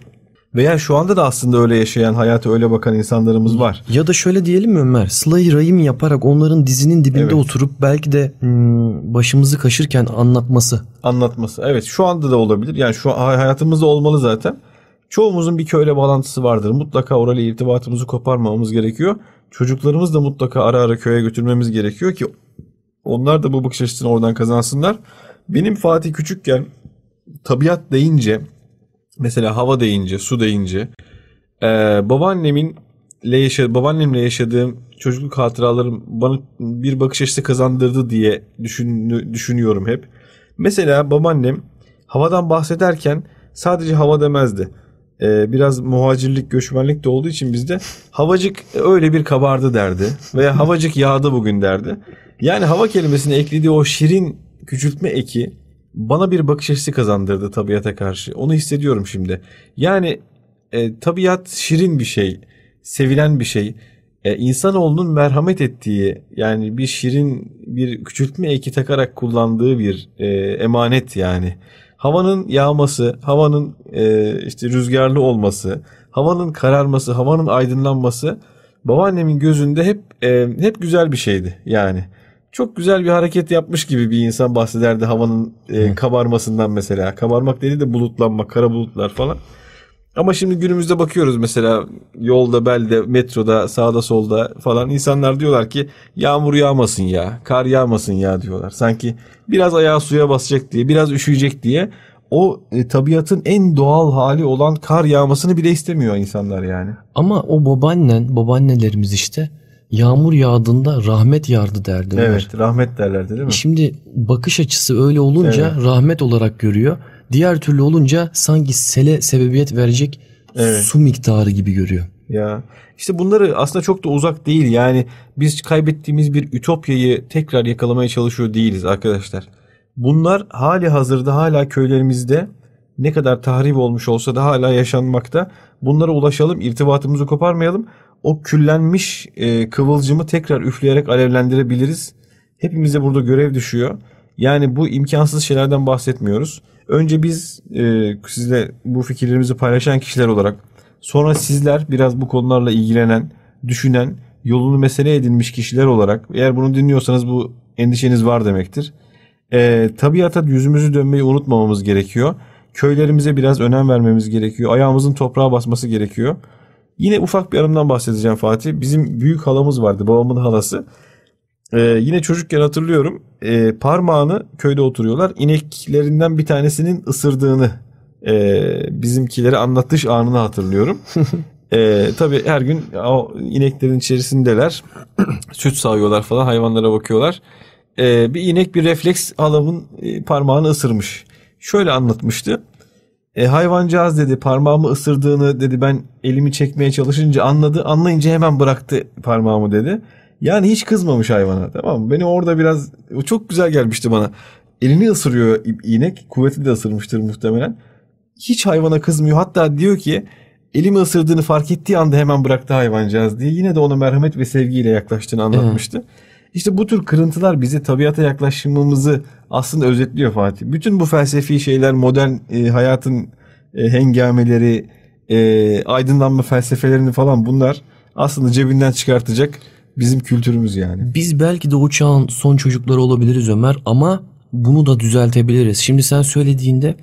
Veya şu anda da aslında öyle yaşayan, hayata öyle bakan insanlarımız var. Ya da şöyle diyelim mi Ömer? Sıla-i rahim yaparak onların dizinin dibinde oturup belki de başımızı kaşırken anlatması. Evet, şu anda da olabilir. Yani şu hayatımızda olmalı zaten. Çoğumuzun bir köyle bağlantısı vardır. Mutlaka orayla irtibatımızı koparmamamız gerekiyor. Çocuklarımız da mutlaka ara ara köye götürmemiz gerekiyor ki onlar da bu bakış açısını oradan kazansınlar. Benim Fatih küçükken tabiat deyince, mesela hava deyince, su deyince, babaannemle yaşadığım çocukluk hatıralarım bana bir bakış açısı kazandırdı diye düşünüyorum hep. Mesela babaannem havadan bahsederken sadece hava demezdi. Biraz muhacirlik, göçmenlik de olduğu için bizde havacık öyle bir kabardı derdi veya havacık yağdı bugün derdi. Yani hava kelimesine eklediği o şirin küçültme eki bana bir bakış açısı kazandırdı tabiata karşı. Onu hissediyorum şimdi. Yani tabiat şirin bir şey, sevilen bir şey. İnsanoğlunun merhamet ettiği, yani bir şirin bir küçültme eki takarak kullandığı bir emanet yani. Havanın yağması, havanın rüzgarlı olması, havanın kararması, havanın aydınlanması babaannemin gözünde hep güzel bir şeydi yani. Çok güzel bir hareket yapmış gibi bir insan bahsederdi havanın kabarmasından mesela. Kabarmak dediği de bulutlanma, kara bulutlar falan. Ama şimdi günümüzde bakıyoruz mesela yolda, belde, metroda, sağda, solda falan insanlar diyorlar ki yağmur yağmasın ya, kar yağmasın ya diyorlar. Sanki biraz ayağı suya basacak diye, biraz üşüyecek diye o tabiatın en doğal hali olan kar yağmasını bile istemiyor insanlar yani. Ama o babaannelerimiz işte yağmur yağdığında rahmet yağdı derdi. Evet, rahmet derlerdi değil mi? Şimdi bakış açısı öyle olunca rahmet olarak görüyor. Diğer türlü olunca sanki sele sebebiyet verecek su miktarı gibi görüyor. Ya işte bunları aslında çok da uzak değil. Yani biz kaybettiğimiz bir ütopyayı tekrar yakalamaya çalışıyor değiliz arkadaşlar. Bunlar hali hazırda hala köylerimizde ne kadar tahrip olmuş olsa da hala yaşanmakta. Bunlara ulaşalım, irtibatımızı koparmayalım. O küllenmiş kıvılcımı tekrar üfleyerek alevlendirebiliriz. Hepimize burada görev düşüyor. Yani bu imkansız şeylerden bahsetmiyoruz. Önce biz sizle bu fikirlerimizi paylaşan kişiler olarak, sonra sizler biraz bu konularla ilgilenen, düşünen, yolunu mesele edinmiş kişiler olarak, eğer bunu dinliyorsanız bu endişeniz var demektir. Tabiata yüzümüzü dönmeyi unutmamamız gerekiyor. Köylerimize biraz önem vermemiz gerekiyor. Ayağımızın toprağa basması gerekiyor. Yine ufak bir anımdan bahsedeceğim Fatih. Bizim büyük halamız vardı, babamın halası. Yine çocukken hatırlıyorum, parmağını, köyde oturuyorlar, ineklerinden bir tanesinin ısırdığını bizimkilere anlatış anını hatırlıyorum. Tabii her gün o ineklerin içerisindeler, süt sağıyorlar falan, hayvanlara bakıyorlar. Bir inek bir refleks halamın parmağını ısırmış. Şöyle anlatmıştı. Hayvancağız dedi, parmağımı ısırdığını dedi, ben elimi çekmeye çalışınca anladı, anlayınca hemen bıraktı parmağımı dedi. Yani hiç kızmamış hayvana, tamam mı? Beni orada biraz, o çok güzel gelmişti bana. Elini ısırıyor inek, kuvveti de ısırmıştır muhtemelen. Hiç hayvana kızmıyor, hatta diyor ki elimi ısırdığını fark ettiği anda hemen bıraktı hayvancağız diye. Yine de ona merhamet ve sevgiyle yaklaştığını anlatmıştı. İşte bu tür kırıntılar bize tabiata yaklaşımımızı aslında özetliyor Fatih. Bütün bu felsefi şeyler, modern hayatın hengameleri, aydınlanma felsefelerini falan, bunlar aslında cebinden çıkartacak bizim kültürümüz yani. Biz belki de o çağın son çocukları olabiliriz Ömer, ama bunu da düzeltebiliriz. Şimdi sen söylediğinde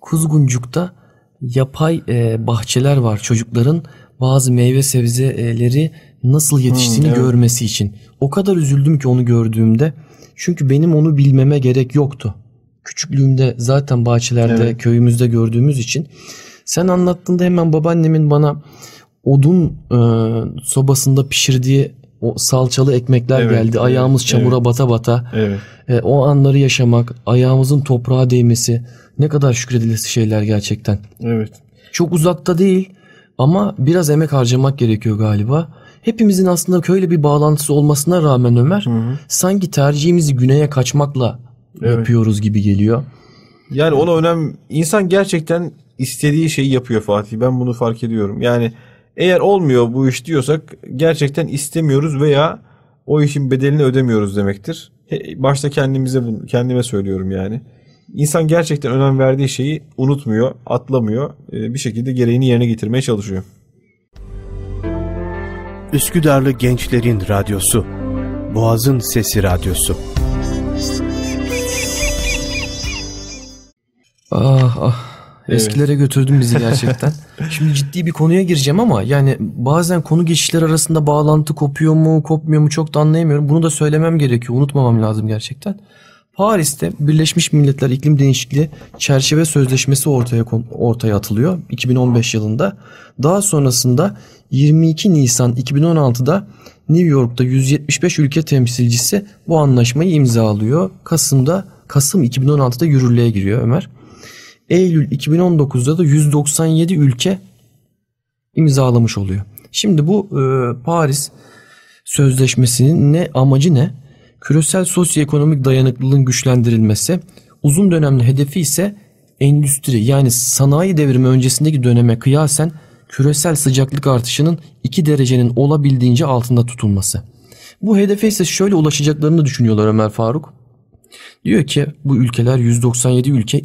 Kuzguncuk'ta yapay bahçeler var, çocukların bazı meyve sebzeleri nasıl yetiştiğini görmesi için. O kadar üzüldüm ki onu gördüğümde. Çünkü benim onu bilmeme gerek yoktu. Küçüklüğümde zaten bahçelerde, köyümüzde gördüğümüz için. Sen anlattığında hemen babaannemin bana odun sobasında pişirdiği o salçalı ekmekler geldi. Ayağımız çamura bata bata. O anları yaşamak, ayağımızın toprağa değmesi, ne kadar şükredilesi şeyler gerçekten. Evet. Çok uzakta değil ama biraz emek harcamak gerekiyor galiba. Hepimizin aslında köyle bir bağlantısı olmasına rağmen Ömer, sanki tercihimizi güneye kaçmakla yapıyoruz gibi geliyor. Yani ona önem, insan gerçekten istediği şeyi yapıyor Fatih. Ben bunu fark ediyorum. Yani eğer olmuyor bu iş diyorsak gerçekten istemiyoruz veya o işin bedelini ödemiyoruz demektir. Başta kendime söylüyorum yani. İnsan gerçekten önem verdiği şeyi unutmuyor, atlamıyor. Bir şekilde gereğini yerine getirmeye çalışıyor. Üsküdarlı Gençlerin Radyosu, Boğazın Sesi Radyosu. Eskilere götürdün bizi gerçekten. Şimdi ciddi bir konuya gireceğim ama yani bazen konu geçişleri arasında bağlantı kopuyor mu, kopmuyor mu çok da anlayamıyorum. Bunu da söylemem gerekiyor, unutmamam lazım gerçekten. Paris'te Birleşmiş Milletler İklim Değişikliği Çerçeve Sözleşmesi ortaya atılıyor 2015 yılında. Daha sonrasında 22 Nisan 2016'da New York'ta 175 ülke temsilcisi bu anlaşmayı imzalıyor. Kasım 2016'da yürürlüğe giriyor Ömer. Eylül 2019'da da 197 ülke imzalamış oluyor. Şimdi bu Paris Sözleşmesi'nin amacı ne? Küresel sosyoekonomik dayanıklılığın güçlendirilmesi, uzun dönemli hedefi ise endüstri, yani sanayi devrimi öncesindeki döneme kıyasen küresel sıcaklık artışının 2 derecenin olabildiğince altında tutulması. Bu hedefe ise şöyle ulaşacaklarını düşünüyorlar Ömer Faruk. Diyor ki bu ülkeler, 197 ülke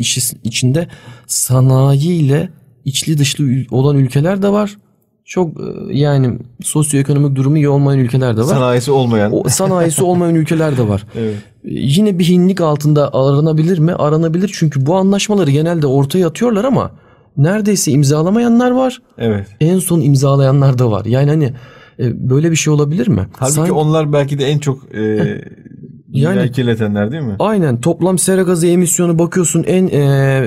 içinde sanayiyle içli dışlı olan ülkeler de var. Çok yani sosyoekonomik durumu iyi olmayan ülkeler de var. Sanayisi olmayan ülkeler de var. Evet. Yine bir hinlik altında aranabilir mi? Aranabilir, çünkü bu anlaşmaları genelde ortaya atıyorlar ama neredeyse imzalamayanlar var. Evet. En son imzalayanlar da var. Yani hani böyle bir şey olabilir mi? Halbuki onlar belki de en çok yani kirletenler değil mi? Aynen, toplam sera gazı emisyonu bakıyorsun en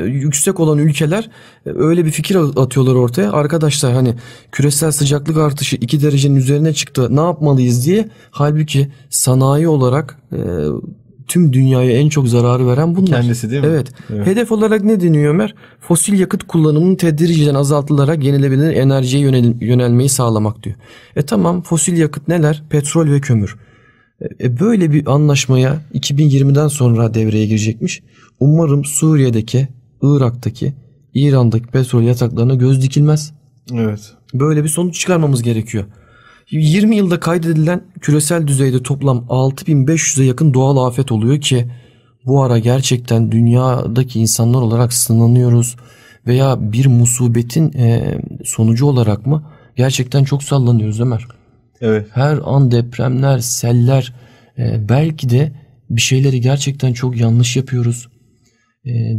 yüksek olan ülkeler öyle bir fikir atıyorlar ortaya. Arkadaşlar hani küresel sıcaklık artışı 2 derecenin üzerine çıktı, ne yapmalıyız diye. Halbuki sanayi olarak tüm dünyaya en çok zararı veren bunlar. Kendisi değil mi? Evet. Hedef olarak ne deniyor Ömer? Fosil yakıt kullanımının tedricen azaltılarak yenilebilir enerjiye yönelmeyi sağlamak diyor. Tamam, fosil yakıt neler? Petrol ve kömür. Böyle bir anlaşmaya 2020'den sonra devreye girecekmiş. Umarım Suriye'deki, Irak'taki, İran'daki petrol yataklarına göz dikilmez. Evet. Böyle bir sonuç çıkarmamız gerekiyor. 20 yılda kaydedilen küresel düzeyde toplam 6500'e yakın doğal afet oluyor ki bu ara gerçekten dünyadaki insanlar olarak sınanıyoruz veya bir musibetin sonucu olarak mı? Gerçekten çok sallanıyoruz Ömer. Evet. Her an depremler, seller, belki de bir şeyleri gerçekten çok yanlış yapıyoruz.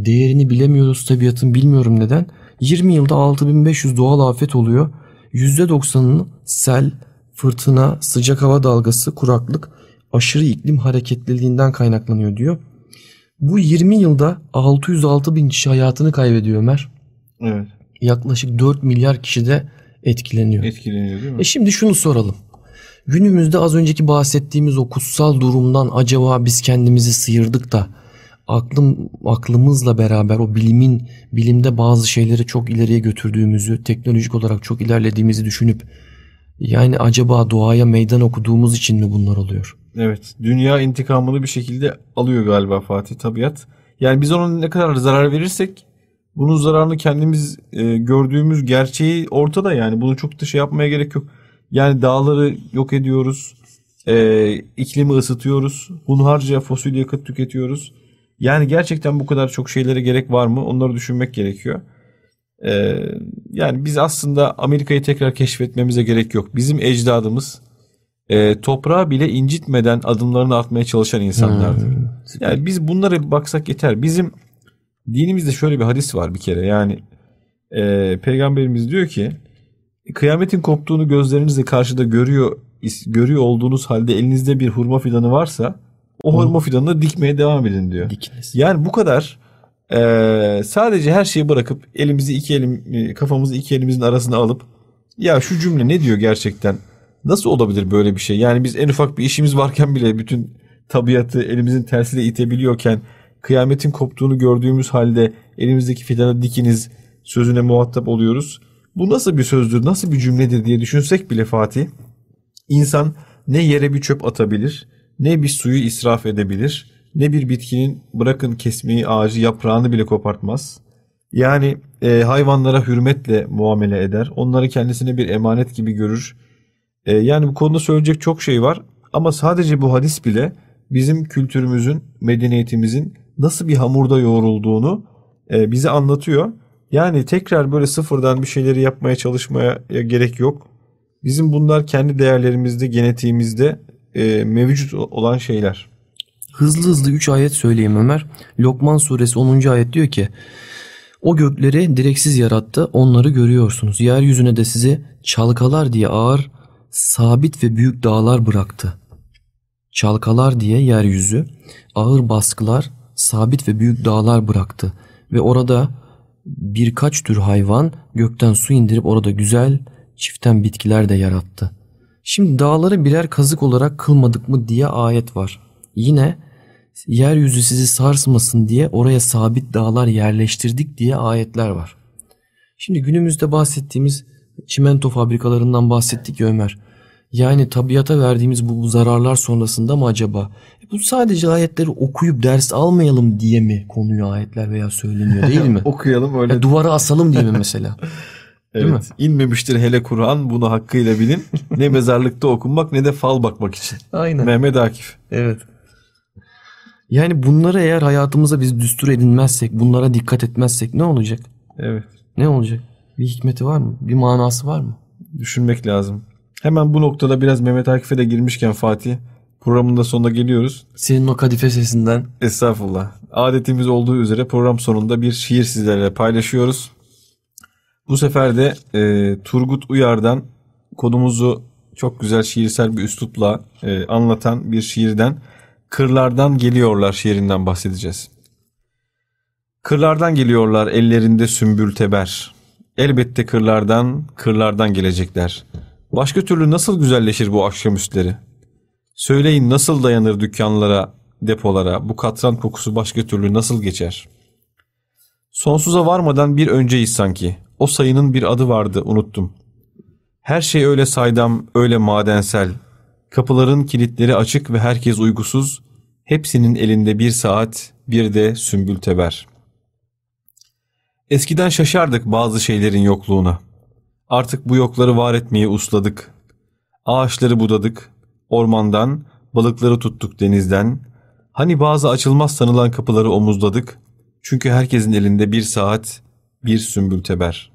Değerini bilemiyoruz tabiatın, bilmiyorum neden. 20 yılda 6500 doğal afet oluyor. %90'ını sel, fırtına, sıcak hava dalgası, kuraklık, aşırı iklim hareketliliğinden kaynaklanıyor diyor. Bu 20 yılda 606 bin kişi hayatını kaybediyor Ömer. Evet. Yaklaşık 4 milyar kişi de etkileniyor. Etkileniyor değil mi? Şimdi şunu soralım. Günümüzde az önceki bahsettiğimiz o kutsal durumdan acaba biz kendimizi sıyırdık da aklımızla beraber o bilimde bazı şeyleri çok ileriye götürdüğümüzü, teknolojik olarak çok ilerlediğimizi düşünüp yani acaba doğaya meydan okuduğumuz için mi bunlar oluyor? Evet, dünya intikamını bir şekilde alıyor galiba Fatih, tabiat. Yani biz ona ne kadar zarar verirsek bunun zararını kendimiz gördüğümüz gerçeği ortada, yani bunu çok da şey yapmaya gerek yok. Yani dağları yok ediyoruz, iklimi ısıtıyoruz, hunharca fosil yakıt tüketiyoruz. Yani gerçekten bu kadar çok şeylere gerek var mı? Onları düşünmek gerekiyor. Yani biz aslında Amerika'yı tekrar keşfetmemize gerek yok. Bizim ecdadımız toprağı bile incitmeden adımlarını atmaya çalışan insanlardı. Yani biz bunlara baksak yeter. Bizim dinimizde şöyle bir hadis var bir kere. Yani Peygamberimiz diyor ki, kıyametin koptuğunu gözlerinizle karşıda görüyor olduğunuz halde elinizde bir hurma fidanı varsa o hurma fidanını dikmeye devam edin diyor. Dikiniz. Yani bu kadar sadece her şeyi bırakıp kafamızı iki elimizin arasına alıp ya şu cümle ne diyor gerçekten? Nasıl olabilir böyle bir şey? Yani biz en ufak bir işimiz varken bile bütün tabiatı elimizin tersiyle itebiliyorken kıyametin koptuğunu gördüğümüz halde elimizdeki fidanı dikiniz sözüne muhatap oluyoruz. Bu nasıl bir sözdür, nasıl bir cümledir diye düşünsek bile Fatih, insan ne yere bir çöp atabilir, ne bir suyu israf edebilir, ne bir bitkinin bırakın kesmeyi, ağacı, yaprağını bile kopartmaz. Yani hayvanlara hürmetle muamele eder, onları kendisine bir emanet gibi görür. Yani bu konuda söyleyecek çok şey var ama sadece bu hadis bile bizim kültürümüzün, medeniyetimizin nasıl bir hamurda yoğrulduğunu bize anlatıyor. Yani tekrar böyle sıfırdan bir şeyleri yapmaya çalışmaya gerek yok. Bizim bunlar kendi değerlerimizde, genetiğimizde mevcut olan şeyler. Hızlı 3 ayet söyleyeyim Ömer. Lokman suresi 10. ayet diyor ki, o gökleri direksiz yarattı, onları görüyorsunuz. Yeryüzüne de sizi çalkalar diye ağır, sabit ve büyük dağlar bıraktı. Çalkalar diye yeryüzü, ağır baskılar, sabit ve büyük dağlar bıraktı. Ve orada birkaç tür hayvan, gökten su indirip orada güzel çiften bitkiler de yarattı. Şimdi dağları birer kazık olarak kılmadık mı diye ayet var. Yine yeryüzü sizi sarsmasın diye oraya sabit dağlar yerleştirdik diye ayetler var. Şimdi günümüzde bahsettiğimiz çimento fabrikalarından bahsettik ya Ömer. Yani tabiata verdiğimiz bu zararlar sonrasında mı acaba? Bu sadece ayetleri okuyup ders almayalım diye mi konuyor ayetler veya söyleniyor değil mi? Okuyalım öyle. Duvara asalım diye mi mesela? Evet. Mi? İnmemiştir hele Kur'an, bunu hakkıyla bilin. Ne mezarlıkta okunmak ne de fal bakmak için. Aynen. Mehmet Akif. Evet. Yani bunları eğer hayatımıza biz düstur edinmezsek, bunlara dikkat etmezsek ne olacak? Evet. Ne olacak? Bir hikmeti var mı? Bir manası var mı? Düşünmek lazım. Hemen bu noktada biraz Mehmet Akif'e de girmişken Fatih, programın da sonuna geliyoruz. Senin o kadife sesinden. Estağfurullah. Adetimiz olduğu üzere program sonunda bir şiir sizlerle paylaşıyoruz. Bu sefer de Turgut Uyar'dan konumuzu çok güzel şiirsel bir üslupla anlatan bir şiirden, Kırlardan Geliyorlar şiirinden bahsedeceğiz. Kırlardan geliyorlar ellerinde sümbül teber. Elbette kırlardan gelecekler. Başka türlü nasıl güzelleşir bu akşamüstleri? Söyleyin nasıl dayanır dükkanlara, depolara, bu katran kokusu başka türlü nasıl geçer? Sonsuza varmadan bir önceyiz sanki. O sayının bir adı vardı, unuttum. Her şey öyle saydam, öyle madensel. Kapıların kilitleri açık ve herkes uygusuz. Hepsinin elinde bir saat, bir de sümbül teber. Eskiden şaşardık bazı şeylerin yokluğuna. Artık bu yokları var etmeyi usladık. Ağaçları budadık, ormandan, balıkları tuttuk denizden. Hani bazı açılmaz sanılan kapıları omuzladık. Çünkü herkesin elinde bir saat, bir sümbülteber.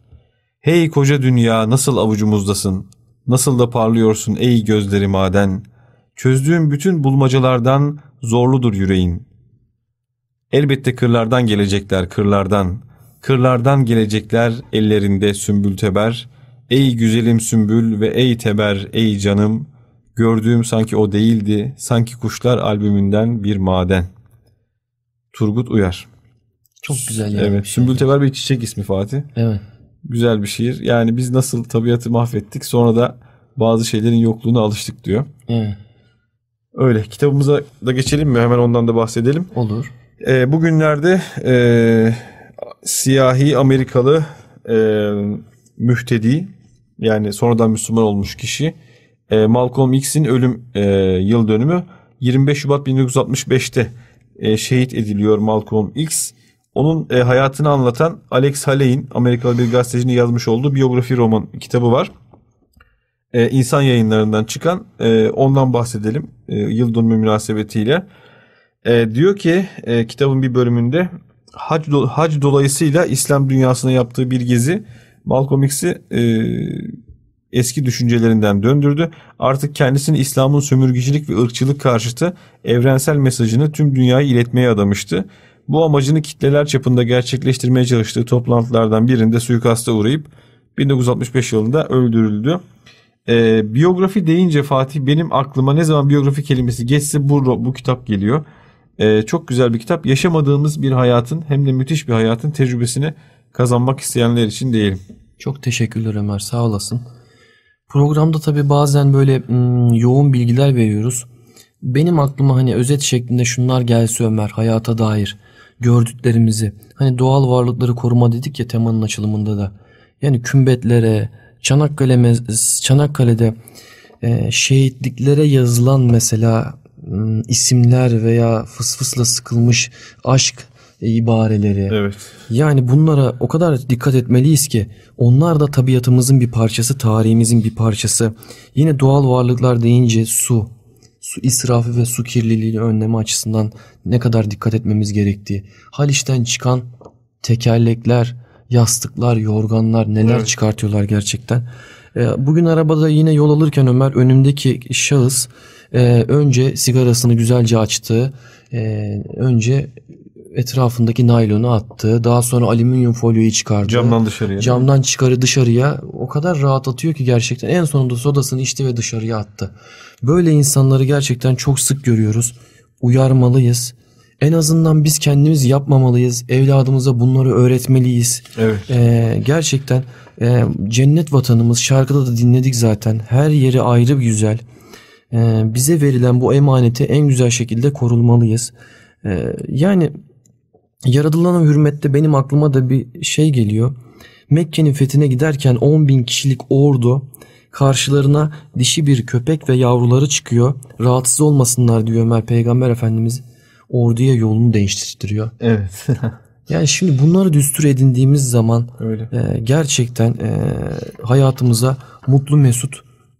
Hey koca dünya, nasıl avucumuzdasın, nasıl da parlıyorsun ey gözleri maden. Çözdüğün bütün bulmacalardan zorludur yüreğin. Elbette kırlardan gelecekler, kırlardan. Kırlardan gelecekler ellerinde sümbülteber. Ey güzelim sümbül ve ey teber, ey canım. Gördüğüm sanki o değildi, sanki kuşlar albümünden bir maden. Turgut Uyar. Çok güzel yani. Evet. Sümbülteber bir çiçek ismi Fatih. Evet. Güzel bir şiir. Yani biz nasıl tabiatı mahvettik, sonra da bazı şeylerin yokluğuna alıştık diyor. Evet. Öyle. Kitabımıza da geçelim mi? Hemen ondan da bahsedelim. Olur. Bugünlerde siyahi Amerikalı mühtedi, yani sonradan Müslüman olmuş kişi Malcolm X'in ölüm yıl dönümü. 25 Şubat 1965'te şehit ediliyor Malcolm X. Onun hayatını anlatan Alex Haley'in, Amerikalı bir gazetecinin yazmış olduğu biyografi roman kitabı var. İnsan Yayınlarından çıkan, ondan bahsedelim yıl dönümü münasebetiyle. Diyor ki kitabın bir bölümünde hac dolayısıyla İslam dünyasına yaptığı bir gezi Malcolm X'i eski düşüncelerinden döndürdü. Artık kendisini İslam'ın sömürgecilik ve ırkçılık karşıtı evrensel mesajını tüm dünyaya iletmeye adamıştı. Bu amacını kitleler çapında gerçekleştirmeye çalıştığı toplantılardan birinde suikasta uğrayıp 1965 yılında öldürüldü. Biyografi deyince Fatih, benim aklıma ne zaman biyografi kelimesi geçse bu kitap geliyor. Çok güzel bir kitap. Yaşamadığımız bir hayatın, hem de müthiş bir hayatın tecrübesini kazanmak isteyenler için diyelim. Çok teşekkürler Ömer, sağ olasın. Programda tabii bazen böyle yoğun bilgiler veriyoruz. Benim aklıma hani özet şeklinde şunlar gelse Ömer, hayata dair gördüklerimizi, hani doğal varlıkları koruma dedik ya temanın açılımında da. Yani kümbetlere, Çanakkale'de şehitliklere yazılan mesela isimler veya fısfısla sıkılmış aşk ibareleri. Evet. Yani bunlara o kadar dikkat etmeliyiz ki onlar da tabiatımızın bir parçası, tarihimizin bir parçası. Yine doğal varlıklar deyince su israfı ve su kirliliğini önleme açısından ne kadar dikkat etmemiz gerektiği. Haliç'ten çıkan tekerlekler, yastıklar, yorganlar neler evet. Çıkartıyorlar gerçekten. Bugün arabada yine yol alırken Ömer, önümdeki şahıs önce sigarasını güzelce açtı, önce etrafındaki naylonu attı, daha sonra alüminyum folyoyu çıkardı. Camdan çıkarı dışarıya, o kadar rahatlatıyor ki gerçekten. En sonunda sodasını içti ve dışarıya attı. Böyle insanları gerçekten çok sık görüyoruz. Uyarmalıyız. En azından biz kendimiz yapmamalıyız. Evladımıza bunları öğretmeliyiz. Evet. Gerçekten cennet vatanımız, şarkıda da dinledik zaten. Her yeri ayrı bir güzel. Bize verilen bu emaneti en güzel şekilde korulmalıyız. Yani yaradılana hürmette benim aklıma da bir şey geliyor. Mekke'nin fethine giderken 10.000 kişilik ordu, karşılarına dişi bir köpek ve yavruları çıkıyor. Rahatsız olmasınlar diyor Ömer, Peygamber Efendimiz orduya yolunu değiştiriyor. Evet. Yani şimdi bunları düstur edindiğimiz zaman gerçekten hayatımıza mutlu mesut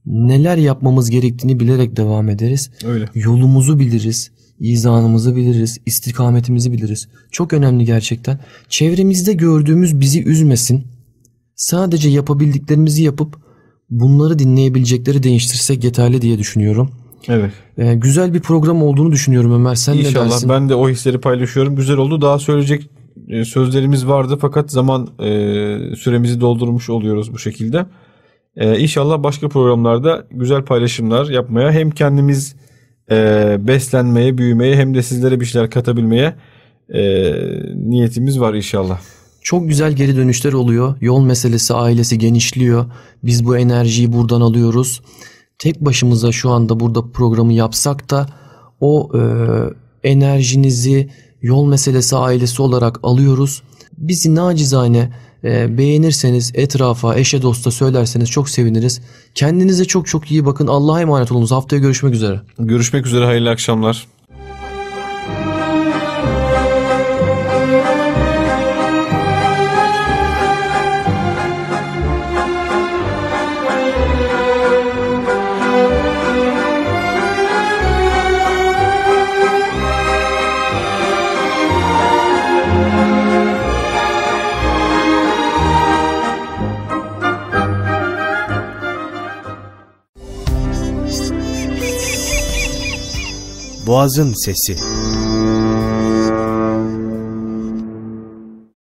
neler yapmamız gerektiğini bilerek devam ederiz. Öyle. Yolumuzu biliriz, izanımızı biliriz, istikametimizi biliriz. Çok önemli gerçekten. Çevremizde gördüğümüz bizi üzmesin. Sadece yapabildiklerimizi yapıp bunları dinleyebilecekleri değiştirsek yeterli diye düşünüyorum. Evet. Güzel bir program olduğunu düşünüyorum Ömer. Sen ne dersin? İnşallah, ben de o hisleri paylaşıyorum. Güzel oldu. Daha söyleyecek sözlerimiz vardı fakat zaman süremizi doldurmuş oluyoruz bu şekilde. İnşallah başka programlarda güzel paylaşımlar yapmaya, hem kendimiz beslenmeye, büyümeye, hem de sizlere bir şeyler katabilmeye niyetimiz var inşallah. Çok güzel geri dönüşler oluyor. Yol meselesi ailesi genişliyor. Biz bu enerjiyi buradan alıyoruz. Tek başımıza şu anda burada programı yapsak da o enerjinizi yol meselesi ailesi olarak alıyoruz. Bizi nacizane beğenirseniz, etrafa, eşe, dosta söylerseniz çok seviniriz. Kendinize çok çok iyi bakın. Allah'a emanet olunuz. Haftaya görüşmek üzere. Görüşmek üzere. Hayırlı akşamlar. Boğazın Sesi.